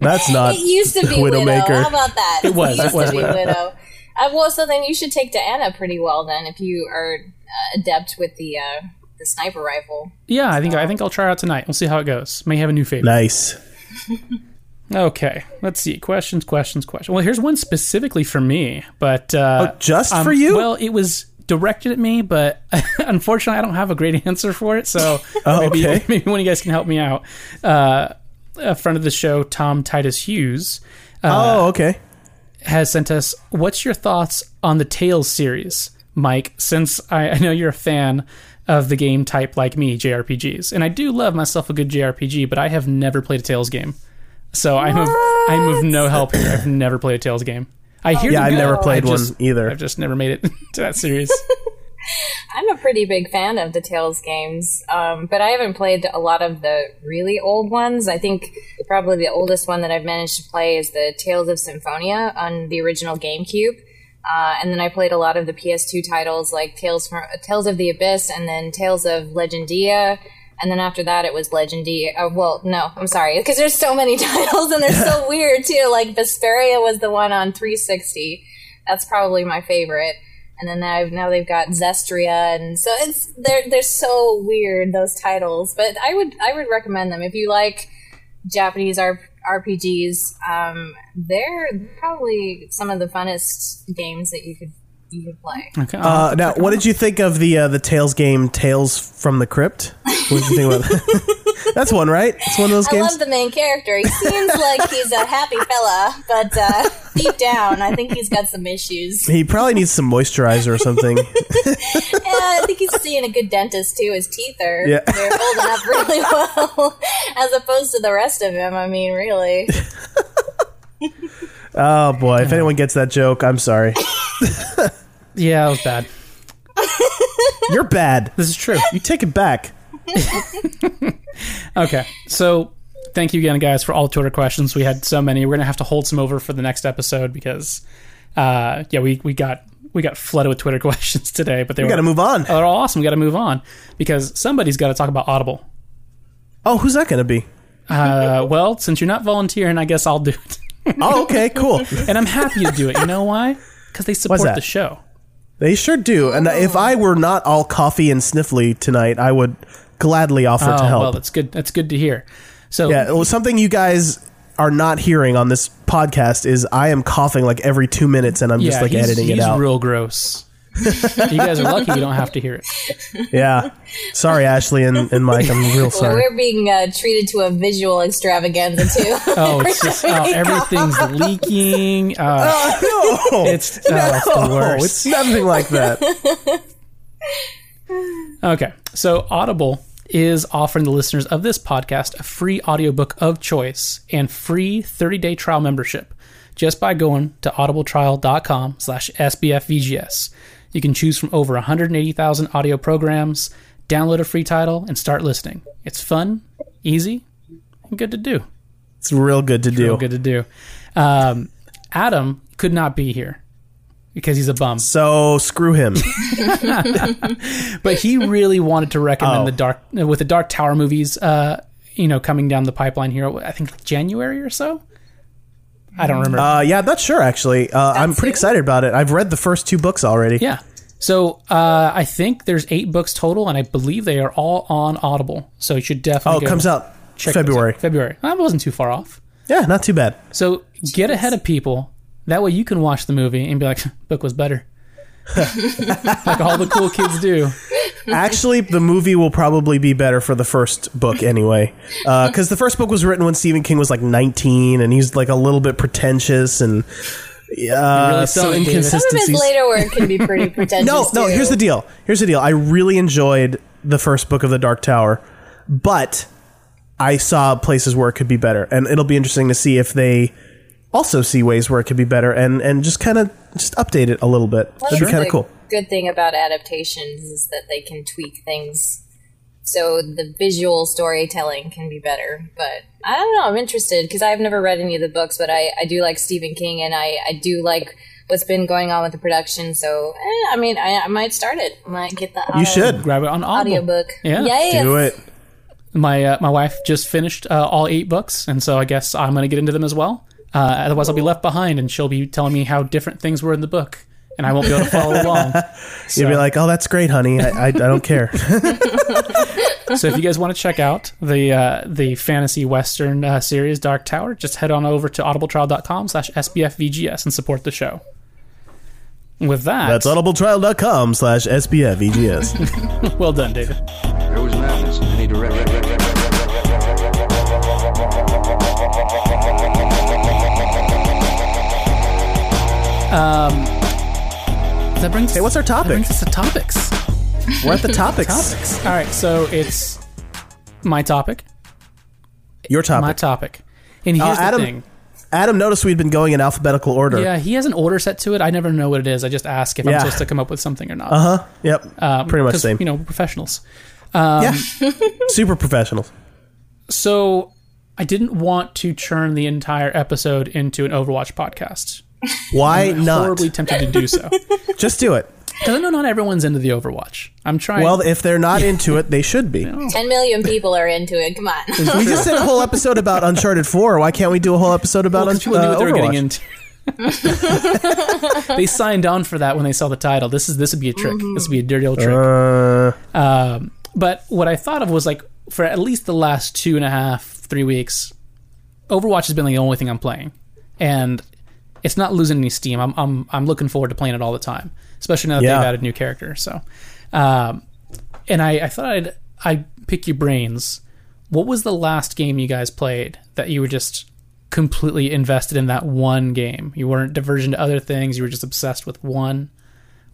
That's not It used to be Widowmaker. Widow. How about that? It was. It used it was to be Widow. Widow. Uh, well, so then you should take to Ana pretty well, then, if you are uh, adept with the uh, the sniper rifle. Yeah, so. I think, I think I'll try out tonight. We'll see how it goes. May have a new favorite. Nice. Okay, let's see. Questions, questions, questions. Well, here's one specifically for me, but... Uh, oh, just um, for you? Well, it was directed at me, but unfortunately, I don't have a great answer for it, so oh, maybe, okay. maybe one of you guys can help me out. Uh, a friend of the show, Tom Titus Hughes... Uh, oh, okay. has sent us, what's your thoughts on the Tales series, Mike, since I, I know you're a fan of the game type like me, J R P Gs. And I do love myself a good J R P G, but I have never played a Tales game. So what? I'm of, I'm of no help here. I've never played a Tales game. I hear yeah, I've never played one just, either. I've just never made it to that series. I'm a pretty big fan of the Tales games, um, but I haven't played a lot of the really old ones. I think probably the oldest one that I've managed to play is the Tales of Symphonia on the original GameCube. Uh, and then I played a lot of the P S two titles like Tales from, Tales of the Abyss and then Tales of Legendia. And then after that, it was Legendia. Uh, well, no, I'm sorry, because there's so many titles and they're so weird, too. Like Vesperia was the one on three sixty. That's probably my favorite. And then now, now they've got Zestria, and so it's they're they're so weird, those titles. But I would I would recommend them if you like Japanese R P Gs. Um, they're probably some of the funnest games that you could you could play. Okay. Uh, now, what did you think of the uh, the Tales game, Tales from the Crypt? What did you think about that? That's one, right? It's one of those I games. I love the main character. He seems like he's a happy fella, but uh, deep down, I think he's got some issues. He probably needs some moisturizer or something. Yeah, I think he's seeing a good dentist, too. His teeth are yeah. they're holding up really well, as opposed to the rest of him. I mean, really. Oh, boy. If anyone gets that joke, I'm sorry. Yeah, that was bad. You're bad. This is true. You take it back. Okay, so thank you again, guys, for all the Twitter questions. We had so many. We're gonna have to hold some over for the next episode because uh yeah we we got we got flooded with Twitter questions today, but they we gotta move on. They're all awesome. We gotta move on because somebody's got to talk about Audible. Oh, who's that gonna be? Uh well, since you're not volunteering, I guess I'll do it. Oh, okay, cool. And I'm happy to do it. You know why? Because they support the show. They sure do. And if I were not all coffee and sniffly tonight, I would gladly offer oh, to help. Well, that's good. That's good to hear. So yeah, well, something you guys are not hearing on this podcast is I am coughing like every two minutes, and I'm yeah, just like he's, editing he's it out. He's real gross. You guys are lucky you don't have to hear it. Yeah, sorry, Ashley and, and Mike. I'm real sorry. Well, we're being uh, treated to a visual extravaganza too. Oh, it's just, oh everything's comes. leaking. Uh, oh no, it's, no. Oh, it's the worst. It's nothing like that. Okay, so Audible is offering the listeners of this podcast a free audiobook of choice and free thirty-day trial membership just by going to audible trial dot com slash S B F V G S. You can choose from over one hundred eighty thousand audio programs, download a free title, and start listening. It's fun, easy, and good to do. It's real good to it's do. Real good to do. Um, Adam could not be here because he's a bum. So screw him. But he really wanted to recommend oh. the Dark with the Dark Tower movies. Uh, you know, coming down the pipeline here. I think January or so. I don't remember. Uh, yeah, I'm not sure, actually. Uh, I'm pretty excited about it. I've read the first two books already. Yeah. So uh, I think there's eight books total, and I believe they are all on Audible. So you should definitely Oh, it comes out February. Out. February. I wasn't too far off. Yeah, not too bad. So get ahead of people. That way you can watch the movie and be like, book was better. Like all the cool kids do. Actually, the movie will probably be better for the first book anyway, because uh, the first book was written when Stephen King was like nineteen, and he's like a little bit pretentious and uh, really some inconsistencies. Some of his later work can be pretty pretentious. no, no. Too. Here's the deal. Here's the deal. I really enjoyed the first book of The Dark Tower, but I saw places where it could be better, and it'll be interesting to see if they also see ways where it could be better, and and just kind of just update it a little bit. Well, that'd be kind of cool. Good thing about adaptations is that they can tweak things so the visual storytelling can be better. But I don't know, I'm interested because I've never read any of the books, but I, I do like Stephen King, and I, I do like what's been going on with the production. So eh, I mean, I, I might start it. I might get the audio, you should grab it on Audible. Audiobook. Yeah, yes. Do it. My uh, my wife just finished uh, all eight books, and so I guess I'm going to get into them as well. Uh, otherwise, I'll be left behind, and she'll be telling me how different things were in the book. And I won't be able to follow along. So. You'll be like, oh, that's great, honey. I, I, I don't care. So if you guys want to check out the uh, the fantasy western uh, series Dark Tower, just head on over to audibletrial dot com slash S B F V G S and support the show. With that, that's audibletrial dot com slash S B F V G S. Well done, David. There was madness in any direction. Um, that brings. Hey, what's our topic? That brings us to topics. We're at the topics. topics. All right, so it's my topic. Your topic. My topic. And here's uh, Adam, the thing. Adam noticed we'd been going in alphabetical order. Yeah, he has an order set to it. I never know what it is. I just ask if yeah. I'm supposed to come up with something or not. Uh-huh. Yep. Um, Pretty much the same. You know, we're professionals. Um, yeah. Super professionals. So I didn't want to churn the entire episode into an Overwatch podcast. Why I'm not? I'm horribly tempted to do so. Just do it. Because I know not everyone's into the Overwatch. I'm trying. Well, if they're not into it, they should be. No. Ten million people are into it. Come on. We just did a whole episode about Uncharted four. Why can't we do a whole episode about well, Uncharted uh, Overwatch? They signed on for that when they saw the title. This is this would be a trick. Mm-hmm. This would be a dirty old trick. Uh, um, but what I thought of was like for at least the last two and a half, three weeks, Overwatch has been like the only thing I'm playing, and it's not losing any steam. I'm I'm I'm looking forward to playing it all the time, especially now that yeah. they've added new characters. So, um, and I, I thought I'd I'd pick your brains. What was the last game you guys played that you were just completely invested in that one game? You weren't diverging to other things. You were just obsessed with one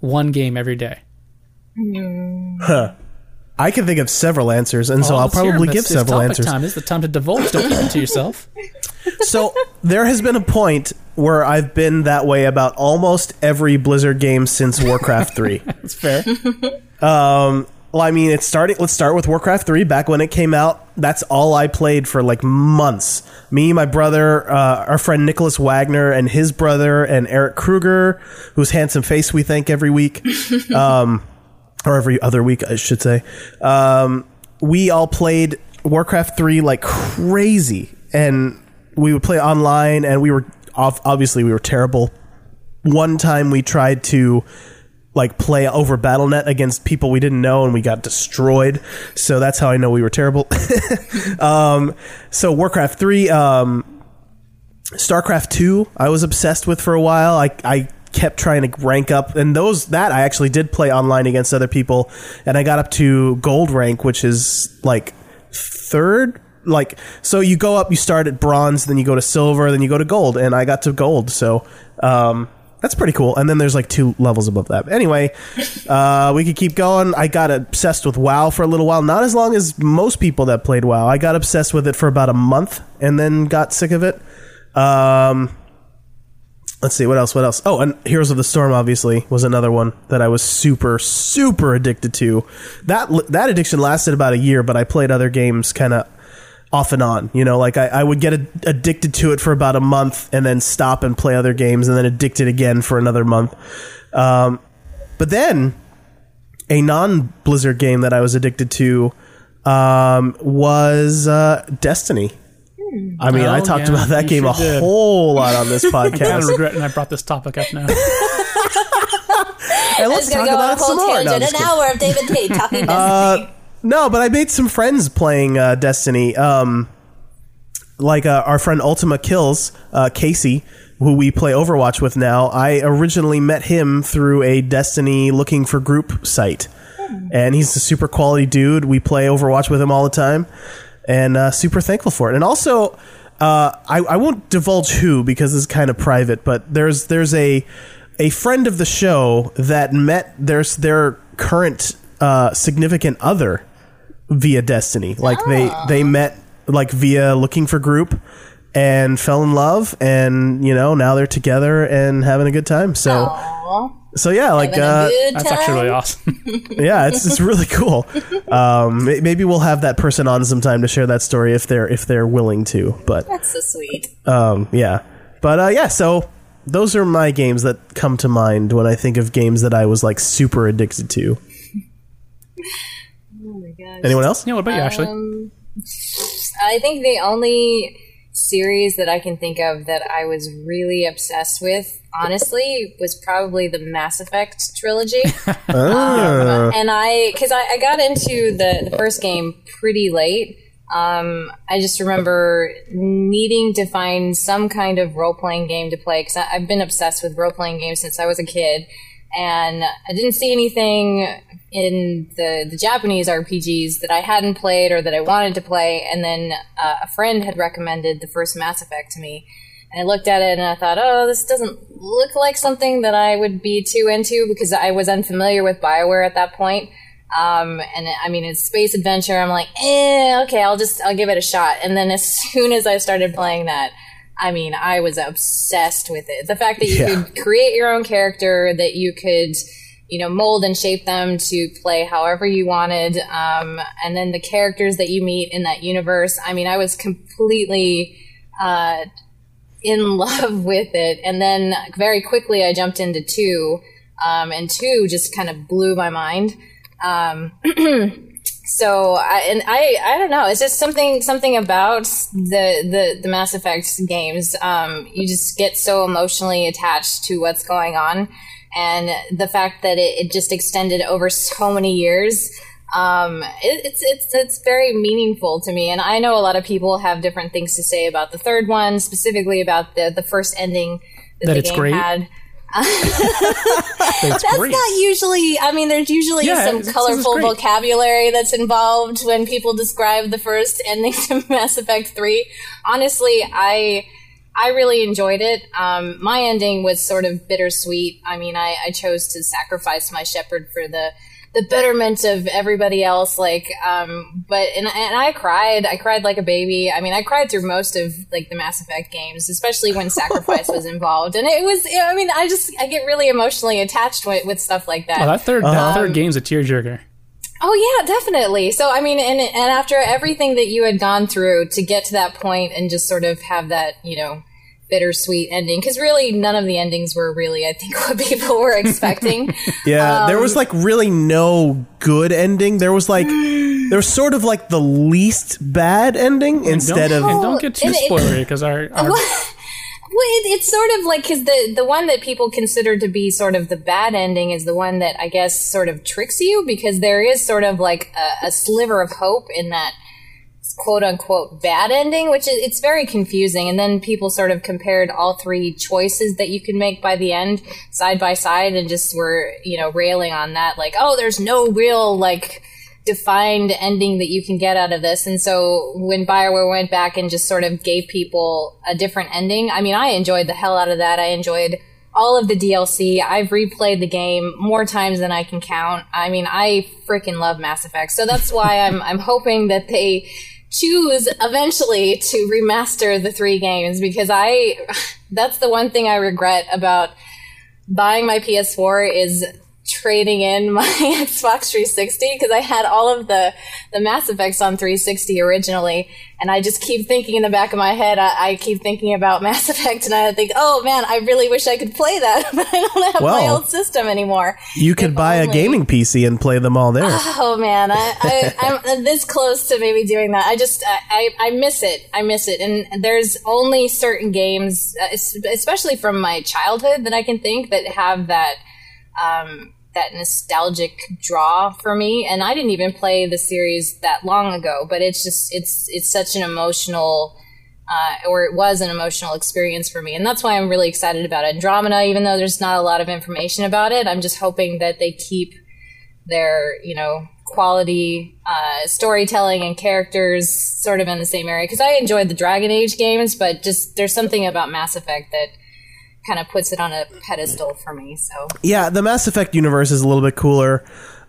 one game every day. Huh. I can think of several answers, and oh, so I'll probably give it's, several it's answers. Time. It's the time to divulge. Don't keep it to yourself. So there has been a point where I've been that way about almost every Blizzard game since Warcraft three. That's fair. Um, well, I mean, it's starting. Let's start with Warcraft three. Back when it came out, that's all I played for like months. Me, my brother, uh, our friend Nicholas Wagner, and his brother, and Eric Kruger, whose handsome face we thank every week. Um, or every other week, I should say. Um, we all played Warcraft three like crazy, and we would play online, and we were off, obviously we were terrible. One time we tried to like play over Battle dot net against people we didn't know, and we got destroyed. So that's how I know we were terrible. um, so Warcraft three, um, StarCraft two, I was obsessed with for a while. I, I kept trying to rank up, and those that I actually did play online against other people, and I got up to gold rank, which is like third, like, so you go up, you start at bronze, then you go to silver, then you go to gold, and I got to gold. So um that's pretty cool. And then there's like two levels above that. Anyway, uh we could keep going. I got obsessed with WoW for a little while, not as long as most people that played WoW. I got obsessed with it for about a month and then got sick of it. um Let's see, what else, what else? Oh, and Heroes of the Storm, obviously, was another one that I was super, super addicted to. That that addiction lasted about a year, but I played other games kind of off and on. You know, like I, I would get a, addicted to it for about a month and then stop and play other games and then addicted again for another month. Um, but then a non-Blizzard game that I was addicted to um, was uh, Destiny. I mean, oh, I talked yeah, about that game sure a did. whole lot on this podcast. I'm regretting I brought this topic up now. Hey, let's talk go about it some more. No, an hour of David Tate talking uh, Destiny. No, but I made some friends playing uh, Destiny. Um, like uh, our friend Ultima Kills, uh, Casey, who we play Overwatch with now. I originally met him through a Destiny looking for group site. Hmm. And he's a super quality dude. We play Overwatch with him all the time. And uh, super thankful for it. And also, uh, I, I won't divulge who because this is kind of private, but there's there's a a friend of the show that met there's their current uh, significant other via Destiny. Like oh. they they met like via looking for group and fell in love, and you know now they're together and having a good time. So. Aww. So yeah, like uh, that's actually really awesome. Yeah, it's it's really cool. Um, maybe we'll have that person on sometime to share that story if they're if they're willing to. But that's so sweet. Um, yeah, but uh, yeah. So those are my games that come to mind when I think of games that I was like super addicted to. Oh my gosh! Anyone else? Yeah, what about um, you, Ashley? I think the only series that I can think of that I was really obsessed with, honestly, was probably the Mass Effect trilogy. oh. um, and I, because I, I got into the, the first game pretty late. Um, I just remember needing to find some kind of role-playing game to play, because I've been obsessed with role-playing games since I was a kid. And I didn't see anything in the, the Japanese R P Gs that I hadn't played or that I wanted to play. And then uh, a friend had recommended the first Mass Effect to me. And I looked at it and I thought, oh, this doesn't look like something that I would be too into, because I was unfamiliar with BioWare at that point. Um, and I mean, it's space adventure. I'm like, eh, okay, I'll just, I'll give it a shot. And then as soon as I started playing that, I mean, I was obsessed with it. The fact that you yeah. could create your own character, that you could, you know, mold and shape them to play however you wanted. Um, and then the characters that you meet in that universe. I mean, I was completely uh, in love with it. And then very quickly I jumped into two, um, and two just kind of blew my mind. Um, so I, and I, I don't know, it's just something, something about the, the, the Mass Effect games. Um, you just get so emotionally attached to what's going on, and the fact that it, it just extended over so many years. Um, it, it's, it's, it's very meaningful to me. And I know a lot of people have different things to say about the third one, specifically about the, the first ending that, that the it's game great. had. that's that's not usually, I mean, there's usually yeah, some colorful vocabulary that's involved when people describe the first ending to Mass Effect three. Honestly, I I really enjoyed it. Um, my ending was sort of bittersweet. I mean, I, I chose to sacrifice my shepherd for the, the betterment of everybody else. Like, um, but, and, and I cried. I cried like a baby. I mean, I cried through most of like the Mass Effect games, especially when sacrifice was involved. And it was, I mean, I just, I get really emotionally attached with, with stuff like that. Oh, that third, um, that third game's a tearjerker. Oh yeah, definitely. So, I mean, and, and after everything that you had gone through to get to that point and just sort of have that, you know, bittersweet ending, because really none of the endings were really, I think, what people were expecting. yeah, um, there was like really no good ending. There was like there was sort of like the least bad ending instead of. And don't get too it, spoilery because our. our Well, it, it's sort of like, because the, the one that people consider to be sort of the bad ending is the one that I guess sort of tricks you, because there is sort of like a, a sliver of hope in that quote-unquote bad ending, which is, it's very confusing. And then people sort of compared all three choices that you can make by the end side by side and just were, you know, railing on that, like, oh, there's no real like defined ending that you can get out of this. And so when BioWare went back and just sort of gave people a different ending, I mean, I enjoyed the hell out of that. I enjoyed all of the D L C. I've replayed the game more times than I can count. I mean, I freaking love Mass Effect. So that's why I'm I'm hoping that they choose eventually to remaster the three games, because I that's the one thing I regret about buying my P S four is trading in my Xbox three sixty, because I had all of the, the Mass Effects on three sixty originally, and I just keep thinking in the back of my head, I, I keep thinking about Mass Effect, and I think, oh man, I really wish I could play that, but I don't have well, my old system anymore. You could if buy only. a gaming P C and play them all there. Oh man, I, I, I'm this close to maybe doing that. I just, I, I, I miss it. I miss it. And there's only certain games, especially from my childhood, that I can think that have that Um, that nostalgic draw for me. And I didn't even play the series that long ago, but it's just, it's it's such an emotional, uh, or it was an emotional experience for me. And that's why I'm really excited about Andromeda, even though there's not a lot of information about it. I'm just hoping that they keep their, you know, quality uh, storytelling and characters sort of in the same area. Because I enjoyed the Dragon Age games, but just there's something about Mass Effect that kind of puts it on a pedestal for me. So yeah, the Mass Effect universe is a little bit cooler.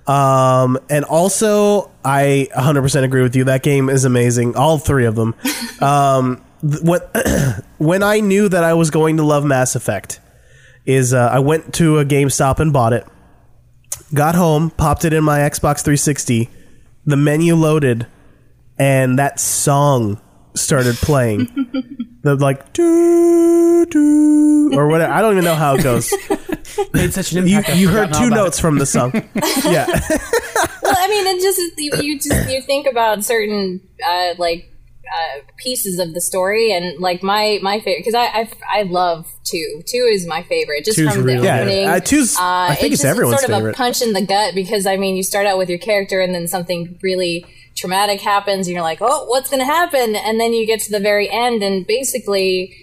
Um, and also, I one hundred percent agree with you. That game is amazing. All three of them. um, th- what when I knew that I was going to love Mass Effect, is uh, I went to a GameStop and bought it. Got home, popped it in my Xbox three sixty. The menu loaded, and that song started playing. The like doo doo or whatever. I don't even know how it goes. Made such an impact. You, you heard two notes it. from the song. Yeah. Well, I mean, it just you, you just you think about certain uh, like uh, pieces of the story, and like my my favorite, because I, I I love two. Two is my favorite. Just two's from the really opening, yeah, uh, two's, uh, I think it's, it's everyone's sort of favorite. A punch in the gut, because I mean, you start out with your character, and then something really traumatic happens, and you're like, oh, what's going to happen? And then you get to the very end, and basically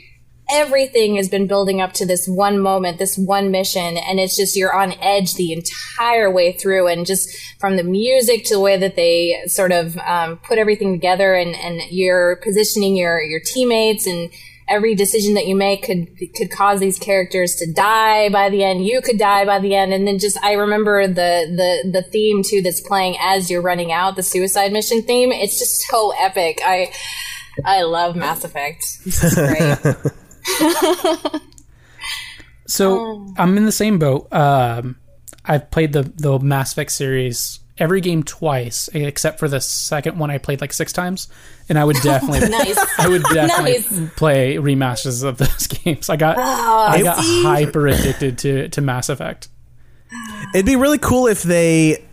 everything has been building up to this one moment, this one mission, and it's just you're on edge the entire way through. And just from the music to the way that they sort of um, put everything together, and, and you're positioning your, your teammates, and every decision that you make could could cause these characters to die by the end. You could die by the end. And then just I remember the the the theme too that's playing as you're running out, the suicide mission theme. It's just so epic. I I love Mass Effect. This is great. So I'm in the same boat. um I've played the the Mass Effect series, every game twice except for the second one. I played like six times, and I would definitely nice. I would definitely nice. play remasters of those games. I got oh, I got see? hyper addicted to to Mass Effect. It'd be really cool if they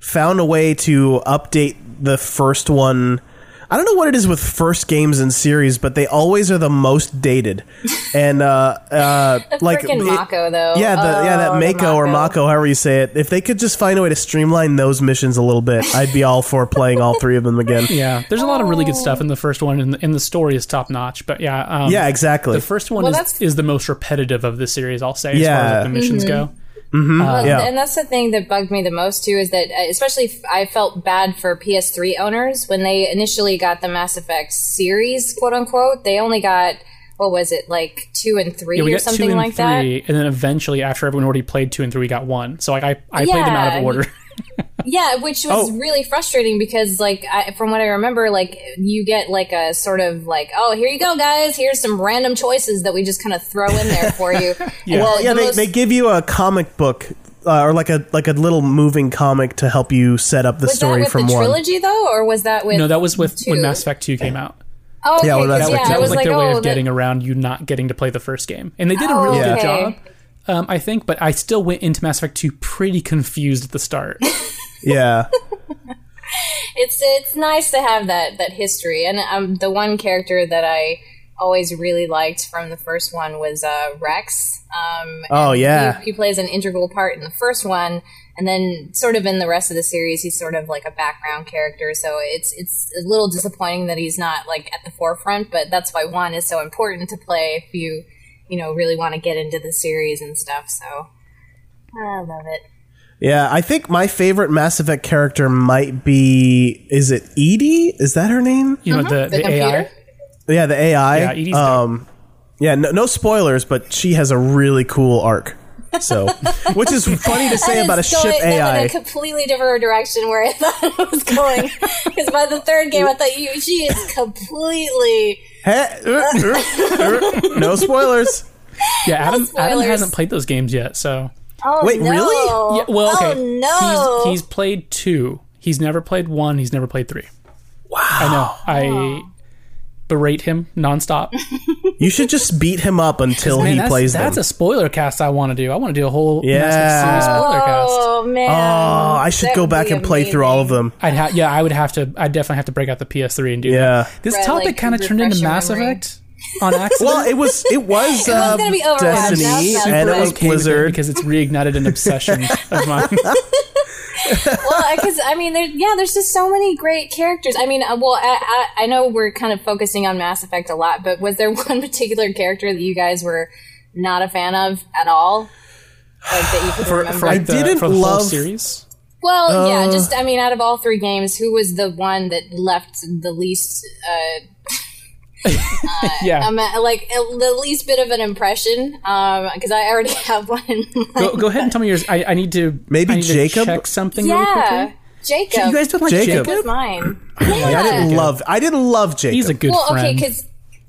found a way to update the first one. I don't know what it is with first games in series, but they always are the most dated. And uh, uh, the like freaking Mako, though. Yeah, the, oh, yeah, that Mako, Mako or Mako, however you say it. If they could just find a way to streamline those missions a little bit, I'd be all for playing all three of them again. Yeah, there's a lot of really good stuff in the first one, and, and the story is top notch. But yeah, um, yeah, exactly. The first one well, is, is the most repetitive of the series, I'll say, yeah. as far as the missions mm-hmm. go. Mm-hmm. Well, uh, yeah. And that's the thing that bugged me the most too, is that especially I felt bad for P S three owners when they initially got the Mass Effect series, quote unquote. They only got, what was it, like two and three yeah, we or got something two and like three, that? And then eventually, after everyone already played two and three, we got one. So like I, I yeah. played them out of order. Yeah, which was oh. really frustrating because, like, I, from what I remember, like, you get, like, a sort of, like, oh, here you go, guys. Here's some random choices that we just kind of throw in there for you. yeah, well, yeah the they, most- they give you a comic book. Uh, or like a like a little moving comic to help you set up the was story that with from the one. Trilogy, though? Or was that with No, that was with two? When Mass Effect two came out. Oh, okay, yeah, well, that, yeah, that was, was like their like, way oh, of that- getting around you not getting to play the first game. And they did oh, a really yeah. good job, um, I think, but I still went into Mass Effect two pretty confused at the start. Yeah. It's it's nice to have that that history. And um, the one character that I always really liked from the first one was uh, Rex. Um, oh, yeah. He, he plays an integral part in the first one. And then sort of in the rest of the series, he's sort of like a background character. So it's it's a little disappointing that he's not like at the forefront. But that's why one is so important to play if you, you know, really want to get into the series and stuff. So I love it. Yeah, I think my favorite Mass Effect character might be... Is it Edie? Is that her name? You know, mm-hmm. the, the, the A I? Yeah, the A I. Yeah, Edie's um, yeah no, no spoilers, but she has a really cool arc. So, which is funny to say about a ship A I. In a completely different direction where I thought it was going. Because by the third game, I thought you, she is completely... Hey, uh, uh, uh, no spoilers. Yeah, Adam, no spoilers. Adam hasn't played those games yet, so... Oh, Wait, no. really? Yeah, well, okay. Oh, no. He's, he's played two. He's never played one. He's never played three. Wow. I know. I wow. berate him nonstop. You should just beat him up until man, he that's, plays that's them. That's a spoiler cast I want to do. I want to do a whole yeah. serious spoiler cast. Oh, man. Oh, I should that go back and play amazing. Through all of them. I'd ha- Yeah, I would have to. I'd definitely have to break out the P S three and do yeah. that. This Red, topic like, kind of turned into Mass memory. Effect. On accident. Well, it was it was, it was um, gonna be Destiny, Super and it was Blizzard, because it's reignited an obsession of mine. Well, because I mean, there, yeah, there's just so many great characters. I mean, uh, well, I, I, I know we're kind of focusing on Mass Effect a lot, but was there one particular character that you guys were not a fan of at all? Like that you could for, remember? For like I the, didn't for the love whole series. Well, uh, yeah, just I mean, out of all three games, who was the one that left the least? Uh, Uh, yeah, I'm at, like the least bit of an impression, because um, I already have one. In mind. Go, go ahead and tell me yours. I, I need to maybe I need Jacob to check something. Yeah, really quickly. Jacob. So you guys don't like Jacob? Jacob was mine. Yeah. I didn't love. I didn't love Jacob. He's a good well, friend. Well, okay, because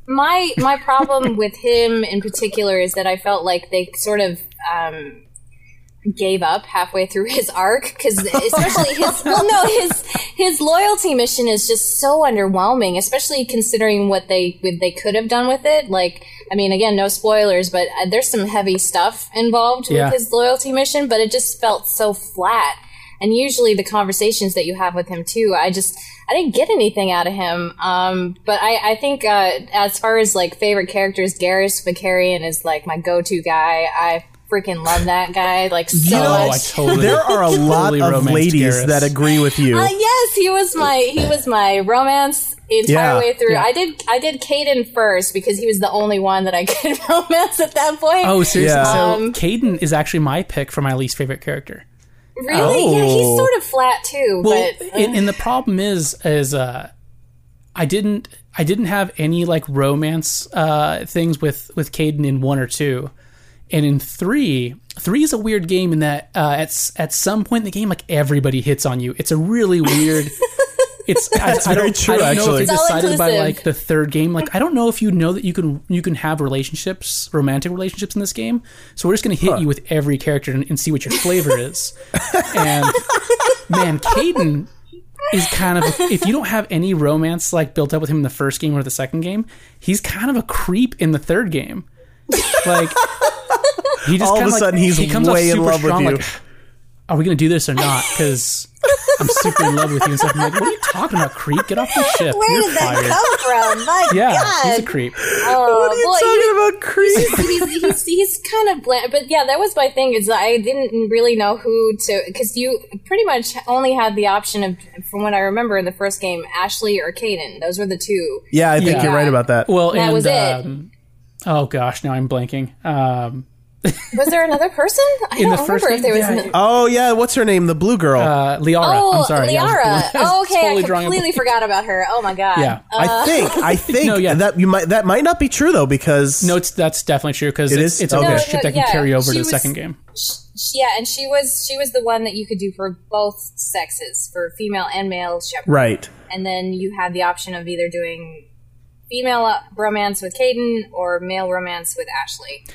my my problem with him in particular is that I felt like they sort of. Um, gave up halfway through his arc, because especially his well no his his loyalty mission is just so underwhelming, especially considering what they what they could have done with it. Like, I mean, again, no spoilers, but there's some heavy stuff involved yeah. with his loyalty mission, but it just felt so flat. And usually the conversations that you have with him, too, I just, I didn't get anything out of him. Um, but I, I think uh, as far as, like, favorite characters, Garrus Vakarian is, like, my go-to guy. I freaking love that guy, like, so oh, much. I totally, there are a lot totally of ladies Garrus. That agree with you. Uh, yes, he was my, he was my romance the entire yeah, way through. Yeah. I did I did Caden first because he was the only one that I could romance at that point. Oh, seriously? Yeah. Um, so Caden is actually my pick for my least favorite character. Really? Oh. Yeah, he's sort of flat too. Well, but, uh. and, and the problem is, is uh, I didn't, I didn't have any like romance uh, things with with Caden in one or two, and in three, three is a weird game in that uh, at at some point in the game, like everybody hits on you. It's a really weird. It's That's I, I very don't, true, I don't know actually. If it's decided by like the third game. Like I don't know if you know that you can you can have relationships, romantic relationships in this game. So we're just gonna hit huh. you with every character and, and see what your flavor is. And man, Caden is kind of a, if you don't have any romance like built up with him in the first game or the second game, he's kind of a creep in the third game. Like he just all of a like, sudden he's he comes way in love strong, with you. Like, are we gonna do this or not? Because I'm super in love with you and stuff. I'm like, what are you talking about, creep? Get off the ship. Where You're did fired. That come from? My yeah, God. He's a creep. Oh, what are you well, talking he, about, creep? He's, he's, he's, he's kind of bland. But yeah, that was my thing is that I didn't really know who to, because you pretty much only had the option of, from what I remember in the first game, Ashley or Caden. Those were the two. Yeah, I think yeah. you're right about that. Well, that and, was um, it. Oh gosh, now I'm blanking. Um, was there another person? I in don't remember if there was. Yeah. An- oh yeah, what's her name? The blue girl, uh, Liara. Oh, I'm sorry, Liara. Oh, okay, totally I completely forgot about her. Oh my god. Yeah, uh, I think I think no, yeah. that you might that might not be true though because no, it's that's definitely true because it it's, is it's okay. a no, ship no, that can yeah, carry over to the was, second game. She, yeah, and she was she was the one that you could do for both sexes, for female and male shepherd. Right, and then you had the option of either doing female romance with Caden or male romance with Ashley.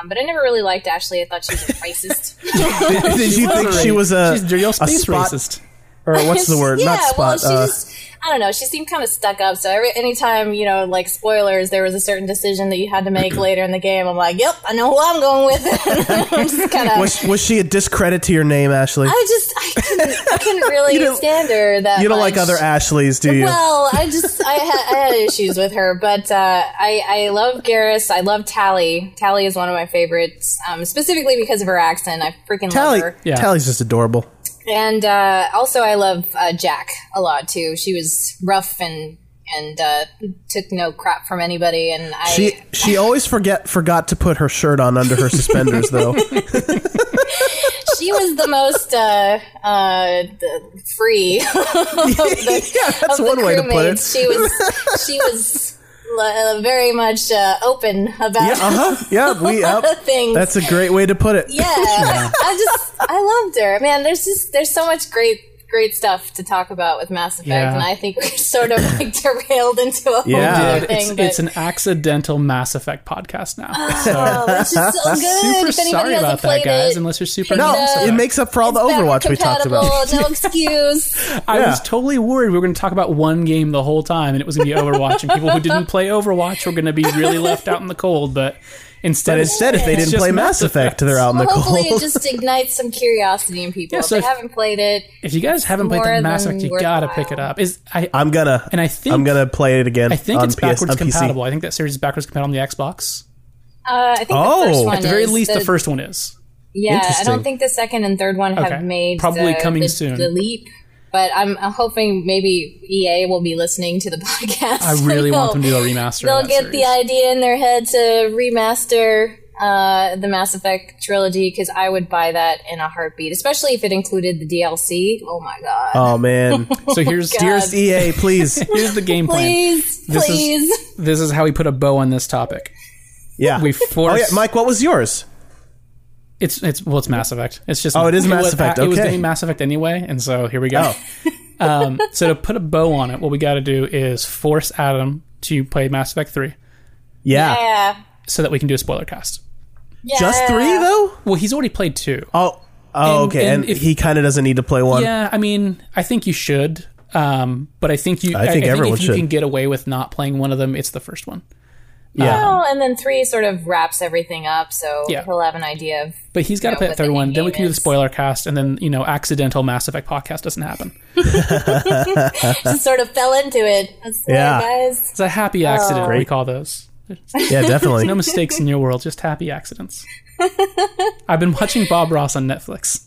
Um, but I never really liked Ashley. I thought she was a racist. did, did you think she was a, she's a real space a spot, racist? Or what's the word? yeah, Not spot. Well, uh, just, I don't know. She seemed kind of stuck up. So every anytime, you know, like spoilers, there was a certain decision that you had to make later in the game. I'm like, yep, I know who I'm going with. I'm just kinda, was, was she a discredit to your name, Ashley? I just, I couldn't, I couldn't really stand her that You don't much. Like other Ashleys, do you? Well, I just, I, ha- I had issues with her. But uh, I, I love Garrus. I love Tally. Tally is one of my favorites, um, specifically because of her accent. I freaking Tally, love her. Yeah. Tally's just adorable. And uh, also, I love uh, Jack a lot too. She was rough and and uh, took no crap from anybody. And I she she always forget forgot to put her shirt on under her suspenders though. She was the most uh, uh, free. Of the, yeah, that's of one the way to put it. She was she was. Uh, very much uh, open about yeah, uh-huh. yeah, we, uh, things. That's a great way to put it. Yeah, I, I just I loved her, man. There's just there's so much great great stuff to talk about with Mass Effect, yeah. and I think we're sort of like derailed into a yeah. whole other thing. It's, but... it's an accidental Mass Effect podcast now. So. Oh, it's just so good. Super sorry about that, guys. It, unless you're super no, it, it makes up for all it's the Overwatch we talked about. No excuse. I yeah. was totally worried we were going to talk about one game the whole time, and it was going to be Overwatch. And people who didn't play Overwatch were going to be really left out in the cold, but. Instead, but instead, if they didn't play Mass Effect, they're out in the cold. Hopefully, it just ignites some curiosity in people. Yeah, so if they if, haven't played it, if you guys haven't played the Mass Effect, you gotta pick it up. Is I, I'm gonna and I think I'm gonna play it again. I think it's backwards compatible. I think that series is backwards compatible on the Xbox. Uh, I think oh, the first one at the very is least, the, the first one is. Yeah, I don't think the second and third one have okay. made probably the, coming the, soon. The leap. But I'm hoping maybe E A will be listening to the podcast. I really want them to do a remaster. They'll get series. The idea in their head to remaster uh, the Mass Effect trilogy because I would buy that in a heartbeat, especially if it included the D L C. Oh my god! Oh man! So here's god. Dearest E A, please. Here's the game plan. Please, this please. Is, this is how we put a bow on this topic. Yeah. We force. Oh yeah, Mike. What was yours? It's it's well it's Mass Effect. It's just oh it is Mass was, Effect. Okay. It was getting Mass Effect anyway, and so here we go. um, so to put a bow on it, what we got to do is force Adam to play Mass Effect three. Yeah. yeah. So that we can do a spoiler cast. Yeah. Just three though? Well, he's already played two. Oh, oh and, okay, and, and if, he kind of doesn't need to play one. Yeah, I mean, I think you should, um, but I think you. I think I, I everyone think if you should. Can get away with not playing one of them. It's the first one. Yeah. Well, and then three sort of wraps everything up, so yeah. he'll have an idea of. But he's got to play the third one. Then we can do the spoiler cast, and then you know, accidental Mass Effect podcast doesn't happen. Just sort of fell into it. That's yeah, guys. It's a happy accident. Oh. We call those. Yeah, definitely. There's no mistakes in your world, just happy accidents. I've been watching Bob Ross on Netflix.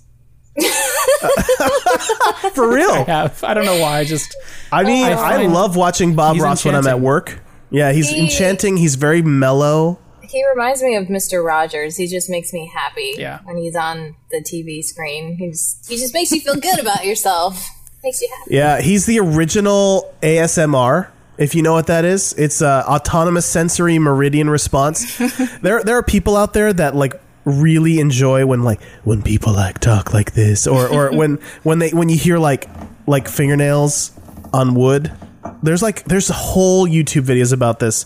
For real? I have. I don't know why. I just. I mean, I, I love watching Bob Ross enchanting. when I'm at work. Yeah, he's he, enchanting. He's very mellow. He reminds me of Mister Rogers. He just makes me happy yeah. when he's on the T V screen. He just, he just makes you feel good about yourself. Makes you happy. Yeah, he's the original A S M R. If you know what that is, it's uh, autonomous sensory meridian response. there, there are people out there that like really enjoy when like when people like talk like this, or or when when they when you hear like like fingernails on wood. There's like there's whole YouTube videos about this,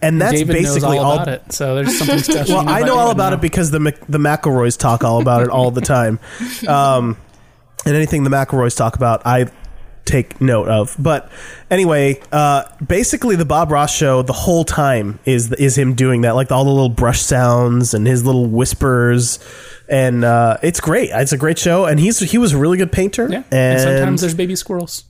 and that's David basically knows all about all, it. So there's something special. Well, I know all about now. it because the the McElroys talk all about it all the time, um, and anything the McElroys talk about, I. take note of. But anyway, uh basically the Bob Ross show the whole time is is him doing that, like all the little brush sounds and his little whispers, and uh it's great. It's a great show, and he's he was a really good painter. Yeah. and, and sometimes there's baby squirrels.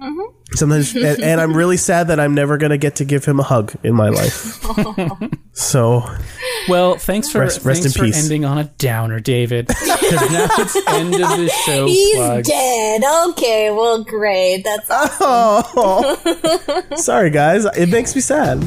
Mm-hmm. Sometimes, and, and I'm really sad that I'm never gonna get to give him a hug in my life. So, well, thanks for rest, rest thanks in for peace. Ending on a downer, David. Because now it's end of the show. He's plug. dead. Okay, well, great. That's awesome. Oh, sorry, guys. It makes me sad.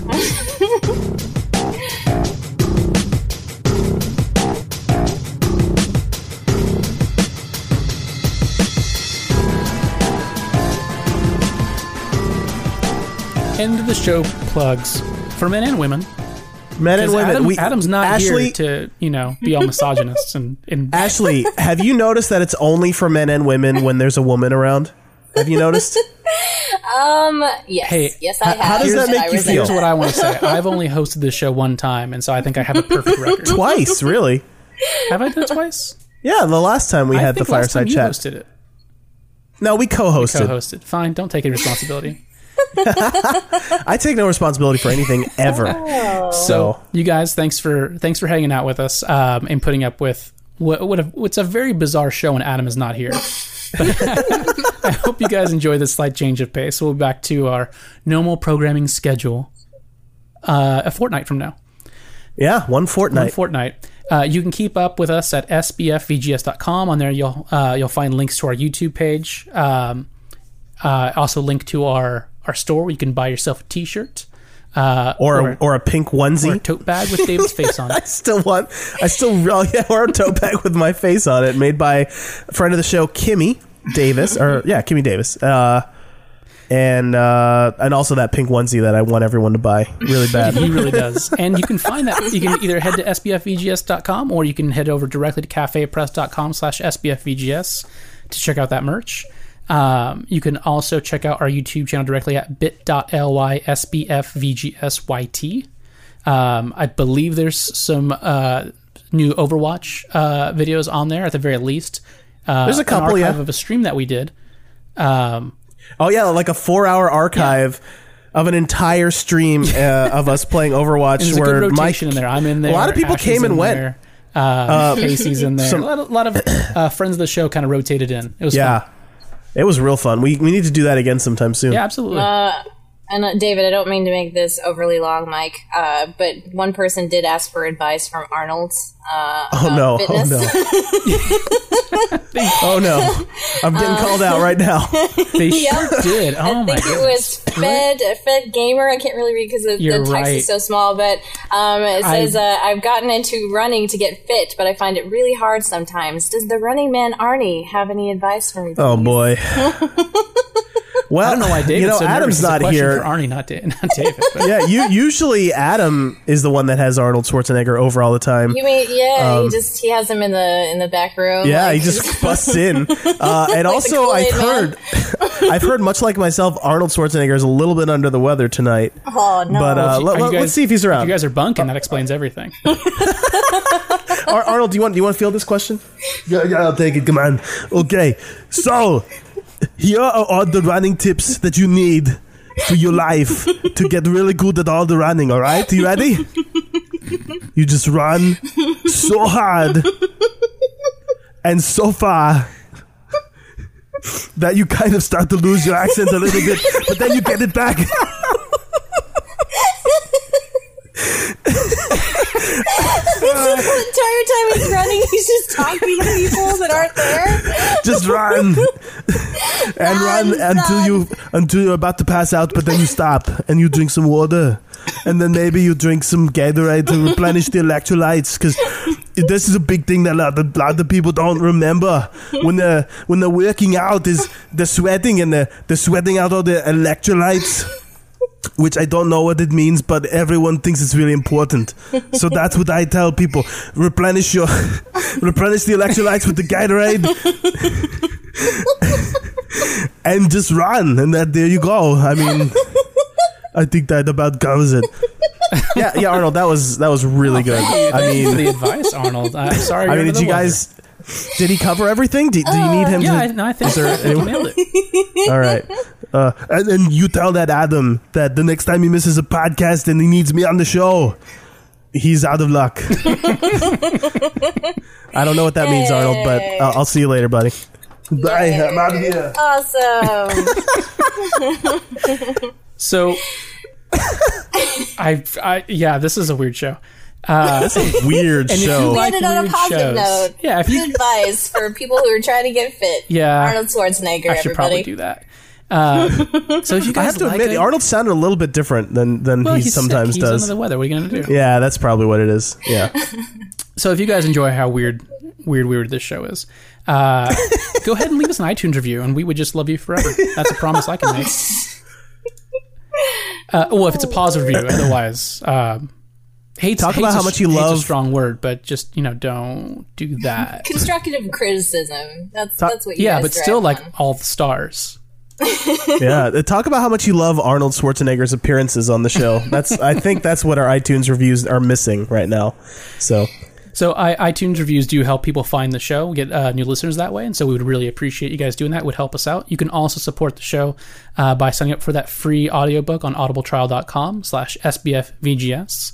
End of the show plugs for men and women. Men and women. Adam, we, Adam's not Ashley, here to, you know, be all misogynists. And, and Ashley, have you noticed that it's only for men and women when there's a woman around? Have you noticed? Um. Yes. Hey, yes, I have. How does that make you feel? Here's what I want to say. I've only hosted this show one time, and so I think I have a perfect record. Twice, really? Have I done it twice? Yeah, the last time we I had the fireside chat. I think last time you hosted it. No, we co-hosted. We co-hosted. Fine. Don't take any responsibility. I take no responsibility for anything ever. Oh. So you guys, thanks for thanks for hanging out with us um, and putting up with what, what a, what's a very bizarre show when Adam is not here. But I hope you guys enjoy this slight change of pace. We'll be back to our normal programming schedule uh, a fortnight from now. Yeah, one fortnight. One fortnight. Uh, you can keep up with us at s b f v g s dot com. On there, you'll uh, you'll find links to our YouTube page. Um, uh, also, link to our. our store where you can buy yourself a t-shirt uh, or, or, a, or a pink onesie or a tote bag with David's face on it. I still want I still really yeah, or a tote bag with my face on it, made by a friend of the show, Kimmy Davis, or yeah Kimmy Davis, uh, and uh, and also that pink onesie that I want everyone to buy really bad. He really does. And you can find that, you can either head to s b f v g s dot com or you can head over directly to cafepress dot com slash s b f v g s to check out that merch. Um, you can also check out our YouTube channel directly at bit dot l y slash s b f v g s y t. Um, I believe there's some uh, new Overwatch uh, videos on there at the very least. Uh, there's a couple, yeah. of a stream that we did. Um, oh, yeah, like a four-hour archive yeah. of an entire stream uh, of us playing Overwatch. There's where a good rotation Mike, in there. I'm in there. A lot of people Ash came and went. There. Uh, uh, Casey's in there. Some, a, lot, a lot of uh, friends of the show kind of rotated in. It was yeah. fun. It was real fun. We we need to do that again sometime soon. Yeah, absolutely. Uh, and uh, David, I don't mean to make this overly long, Mike, uh, but one person did ask for advice from Arnold. Uh, oh, no. Fitness. Oh, no. Oh, no. I'm getting um, called out right now. They yep. sure did. Oh, I my think goodness. It was Fed, Fed Gamer. I can't really read because the, the text right. is so small, but um, it says, I, uh, I've gotten into running to get fit, but I find it really hard sometimes. Does the running man Arnie have any advice for me? Oh, boy. Well, I don't know why David. You know, so Adam's not here. Arnie, not, da- not David. But. Yeah, you, usually Adam is the one that has Arnold Schwarzenegger over all the time. You mean yeah? Um, he just he has him in the in the back room. Yeah, like, he just busts in. Uh, and like also, I've heard, I've heard much like myself, Arnold Schwarzenegger is a little bit under the weather tonight. Oh no! But uh, let, guys, let's see if he's around. If you guys are bunking. That explains everything. Arnold, do you want do you want to field this question? Yeah, yeah, I'll take it. Come on. Okay, so. Here are all the running tips that you need to your life to get really good at all the running, all right? You ready? You just run so hard and so far that you kind of start to lose your accent a little bit, but then you get it back. The entire time he's running, he's just talking to people that aren't there. Just run and run, run until you until you're about to pass out, but then you stop and you drink some water, and then maybe you drink some Gatorade to replenish the electrolytes, because this is a big thing that a lot of, a lot of people don't remember when they're when they're working out is they're sweating and they're, they're sweating out all the electrolytes. Which I don't know what it means, but everyone thinks it's really important. So that's what I tell people. Replenish your, replenish the electrolytes with the Gatorade. And just run. And that, there you go. I mean, I think that about covers it. Yeah, yeah, Arnold, that was that was really good. I mean, the advice, Arnold. I'm sorry. I mean, did you guys... Did he cover everything? Do, do you need him? Uh, yeah, to, no, I think he nailed it. All right. Uh, and, and you tell that Adam that the next time he misses a podcast and he needs me on the show, he's out of luck. I don't know what that means, Arnold, but uh, I'll see you later, buddy. Bye. Yay. I'm out of here. Awesome. So, I, I, yeah, this is a weird show. Uh, that's a weird and show. We like ended on a positive shows. note. Yeah, if you... Good advice for people who are trying to get fit. Yeah, Arnold Schwarzenegger. I should everybody. probably do that. Um, so if you guys, I have to like admit, it, Arnold sounded a little bit different than than well, he sometimes sick. does. He's under the weather. What are you gonna do? Yeah, that's probably what it is. Yeah. So if you guys enjoy how weird, weird, weird this show is, uh, go ahead and leave us an iTunes review, and we would just love you forever. That's a promise I can make. Uh, well, if it's a positive review, otherwise. Um, Hates, Talk hates about a, how much you love. A strong word, but just, you know, don't do that. Constructive criticism. That's Ta- that's what you. Yeah, guys but still, on. like all the stars. Yeah. Talk about how much you love Arnold Schwarzenegger's appearances on the show. That's I think that's what our iTunes reviews are missing right now. So, so I, iTunes reviews do help people find the show, we get uh, new listeners that way, and so we would really appreciate you guys doing that. It would help us out. You can also support the show uh, by signing up for that free audiobook on audible trial dot com slash S B F V G S.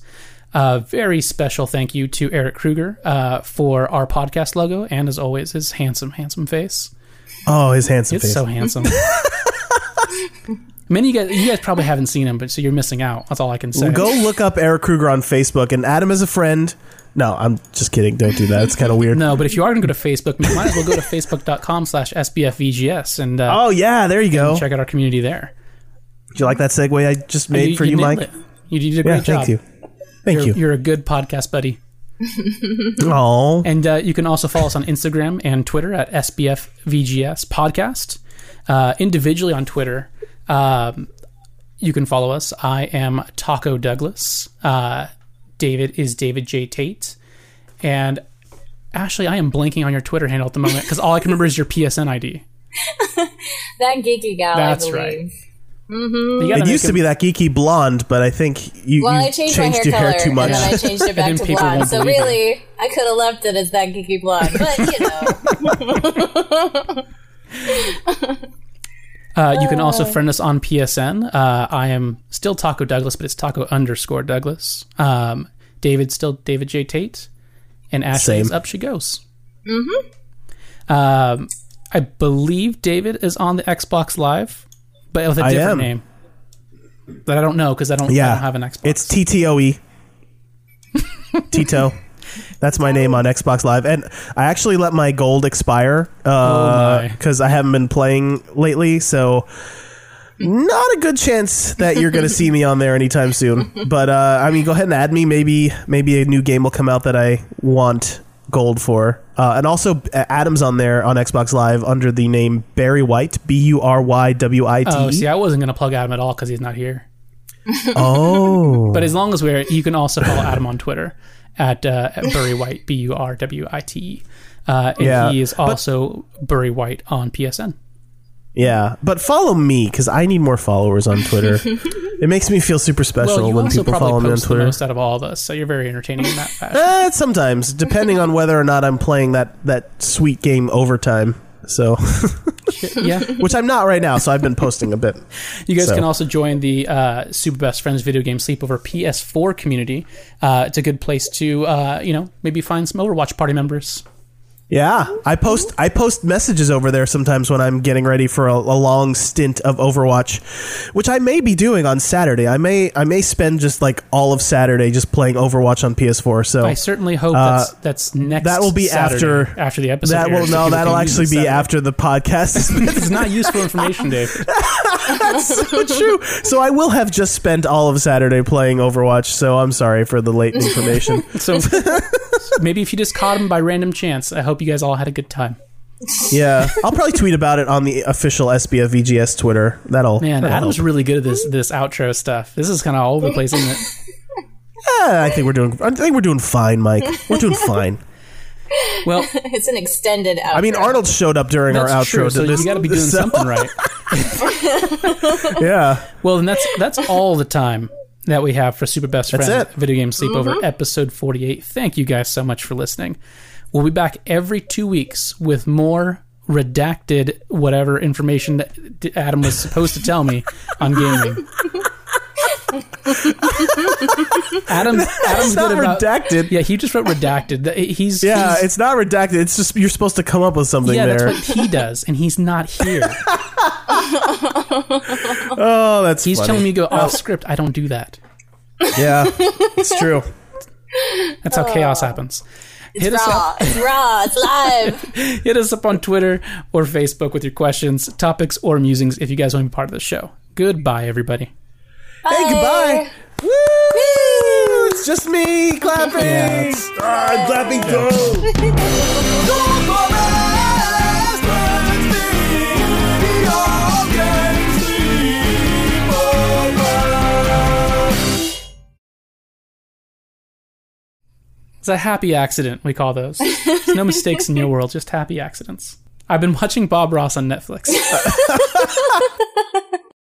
A uh, very special thank you to Eric Kruger uh, for our podcast logo, and as always, his handsome, handsome face. Oh, his handsome it's face. It's so handsome. Many of you guys, you guys probably haven't seen him, but so you're missing out. That's all I can say. Go look up Eric Kruger on Facebook and add him as a friend. No, I'm just kidding. Don't do that. It's kind of weird. No, but if you are going to go to Facebook, you might as well go to facebook dot com slash S B F V G S. And, uh, oh, yeah, there you go. Check out our community there. Did you like that segue I just made oh, you, for you, you Mike? It. You did a great yeah, job. Thank you. Thank you're, you. You're a good podcast buddy. Aww. And uh, you can also follow us on Instagram and Twitter at S B F V G S Podcast. Uh, individually on Twitter, um, you can follow us. I am Taco Douglas. Uh, David is David J. Tate. And Ashley, I am blanking on your Twitter handle at the moment because all I can remember is your P S N I D. That geeky gal, That's I believe. Right. Mm-hmm. It used to be that geeky blonde, but I think you, well, you I changed, changed hair your hair too much. And then I changed it back to blonde. So really, it. I could have left it as that geeky blonde, but you know. uh, you can also friend us on P S N. Uh, I am still Taco Douglas, but it's Taco underscore Douglas. Um, David's still David J. Tate, and Ashley Same. is Up She Goes. Mm-hmm. Um, I believe David is on the Xbox Live. But with a I different am. name that I don't know because I don't, yeah. I don't have an Xbox. It's T T O E. Tito. That's my name on Xbox Live. And I actually let my gold expire because uh, oh I haven't been playing lately. So not a good chance that you're going to see me on there anytime soon. But uh, I mean, go ahead and add me. Maybe, maybe a new game will come out that I want gold for. Uh, and also, Adam's on there on Xbox Live under the name Barry White, B U R Y W I T. Oh, see, I wasn't going to plug Adam at all because he's not here. Oh. But as long as we're... You can also follow Adam on Twitter at, uh, at Barry White, B U R W I T E. Uh, and yeah, he is also but, Barry White on P S N. Yeah, but follow me because I need more followers on Twitter. It makes me feel super special well, when people follow me on Twitter. You also probably post the most out of all of us, so you're very entertaining in that fashion. Eh, sometimes, depending on whether or not I'm playing that, that sweet game Overtime. So Yeah. Which I'm not right now, so I've been posting a bit. You guys so. can also join the uh, Super Best Friends Video Game Sleepover P S four community. Uh, it's a good place to, uh, you know, maybe find some Overwatch party members. Yeah, I post I post messages over there sometimes when I'm getting ready for a, a long stint of Overwatch, which I may be doing on Saturday. I may I may spend just like all of Saturday just playing Overwatch on P S four. So I certainly hope uh, that's, that's next. That will be Saturday, after after the episode. That will no, that'll actually be after the podcast. It's not useful information, Dave. That's so true. So I will have just spent all of Saturday playing Overwatch. So I'm sorry for the late information. So maybe if you just caught him by random chance, I hope you guys all had a good time. Yeah, I'll probably tweet about it on the official S B F V G S Twitter. That'll man. That'll Adam's help. Really good at this this outro stuff. This is kind of all over the place, isn't it? Yeah, I think we're doing. I think we're doing fine, Mike. We're doing fine. Well, it's an extended outro. I mean, Arnold showed up during that's our true, outro. So this, you got to be doing so. something right. Yeah. Well, then that's that's all the time that we have for Super Best Friends Video Game Sleepover mm-hmm. episode forty-eight. Thank you guys so much for listening. We'll be back every two weeks with more redacted whatever information that Adam was supposed to tell me on gaming. Adam, Adam's not good about, redacted. Yeah, he just wrote redacted. He's yeah, he's, it's not redacted. It's just you're supposed to come up with something. Yeah, there. That's what he does, and he's not here. Oh, that's he's funny. Telling me to go off script. I don't do that. Yeah, it's true. That's how oh. chaos happens. It's Hit raw, it's raw, it's live. Hit us up on Twitter or Facebook with your questions, topics, or musings if you guys want to be part of the show. Goodbye, everybody. Bye. Hey, goodbye. Woo! Woo! It's just me clapping. Yeah, oh, I'm clapping, go. Go for it! It's a happy accident, we call those. There's no mistakes in your world, just happy accidents. I've been watching Bob Ross on Netflix.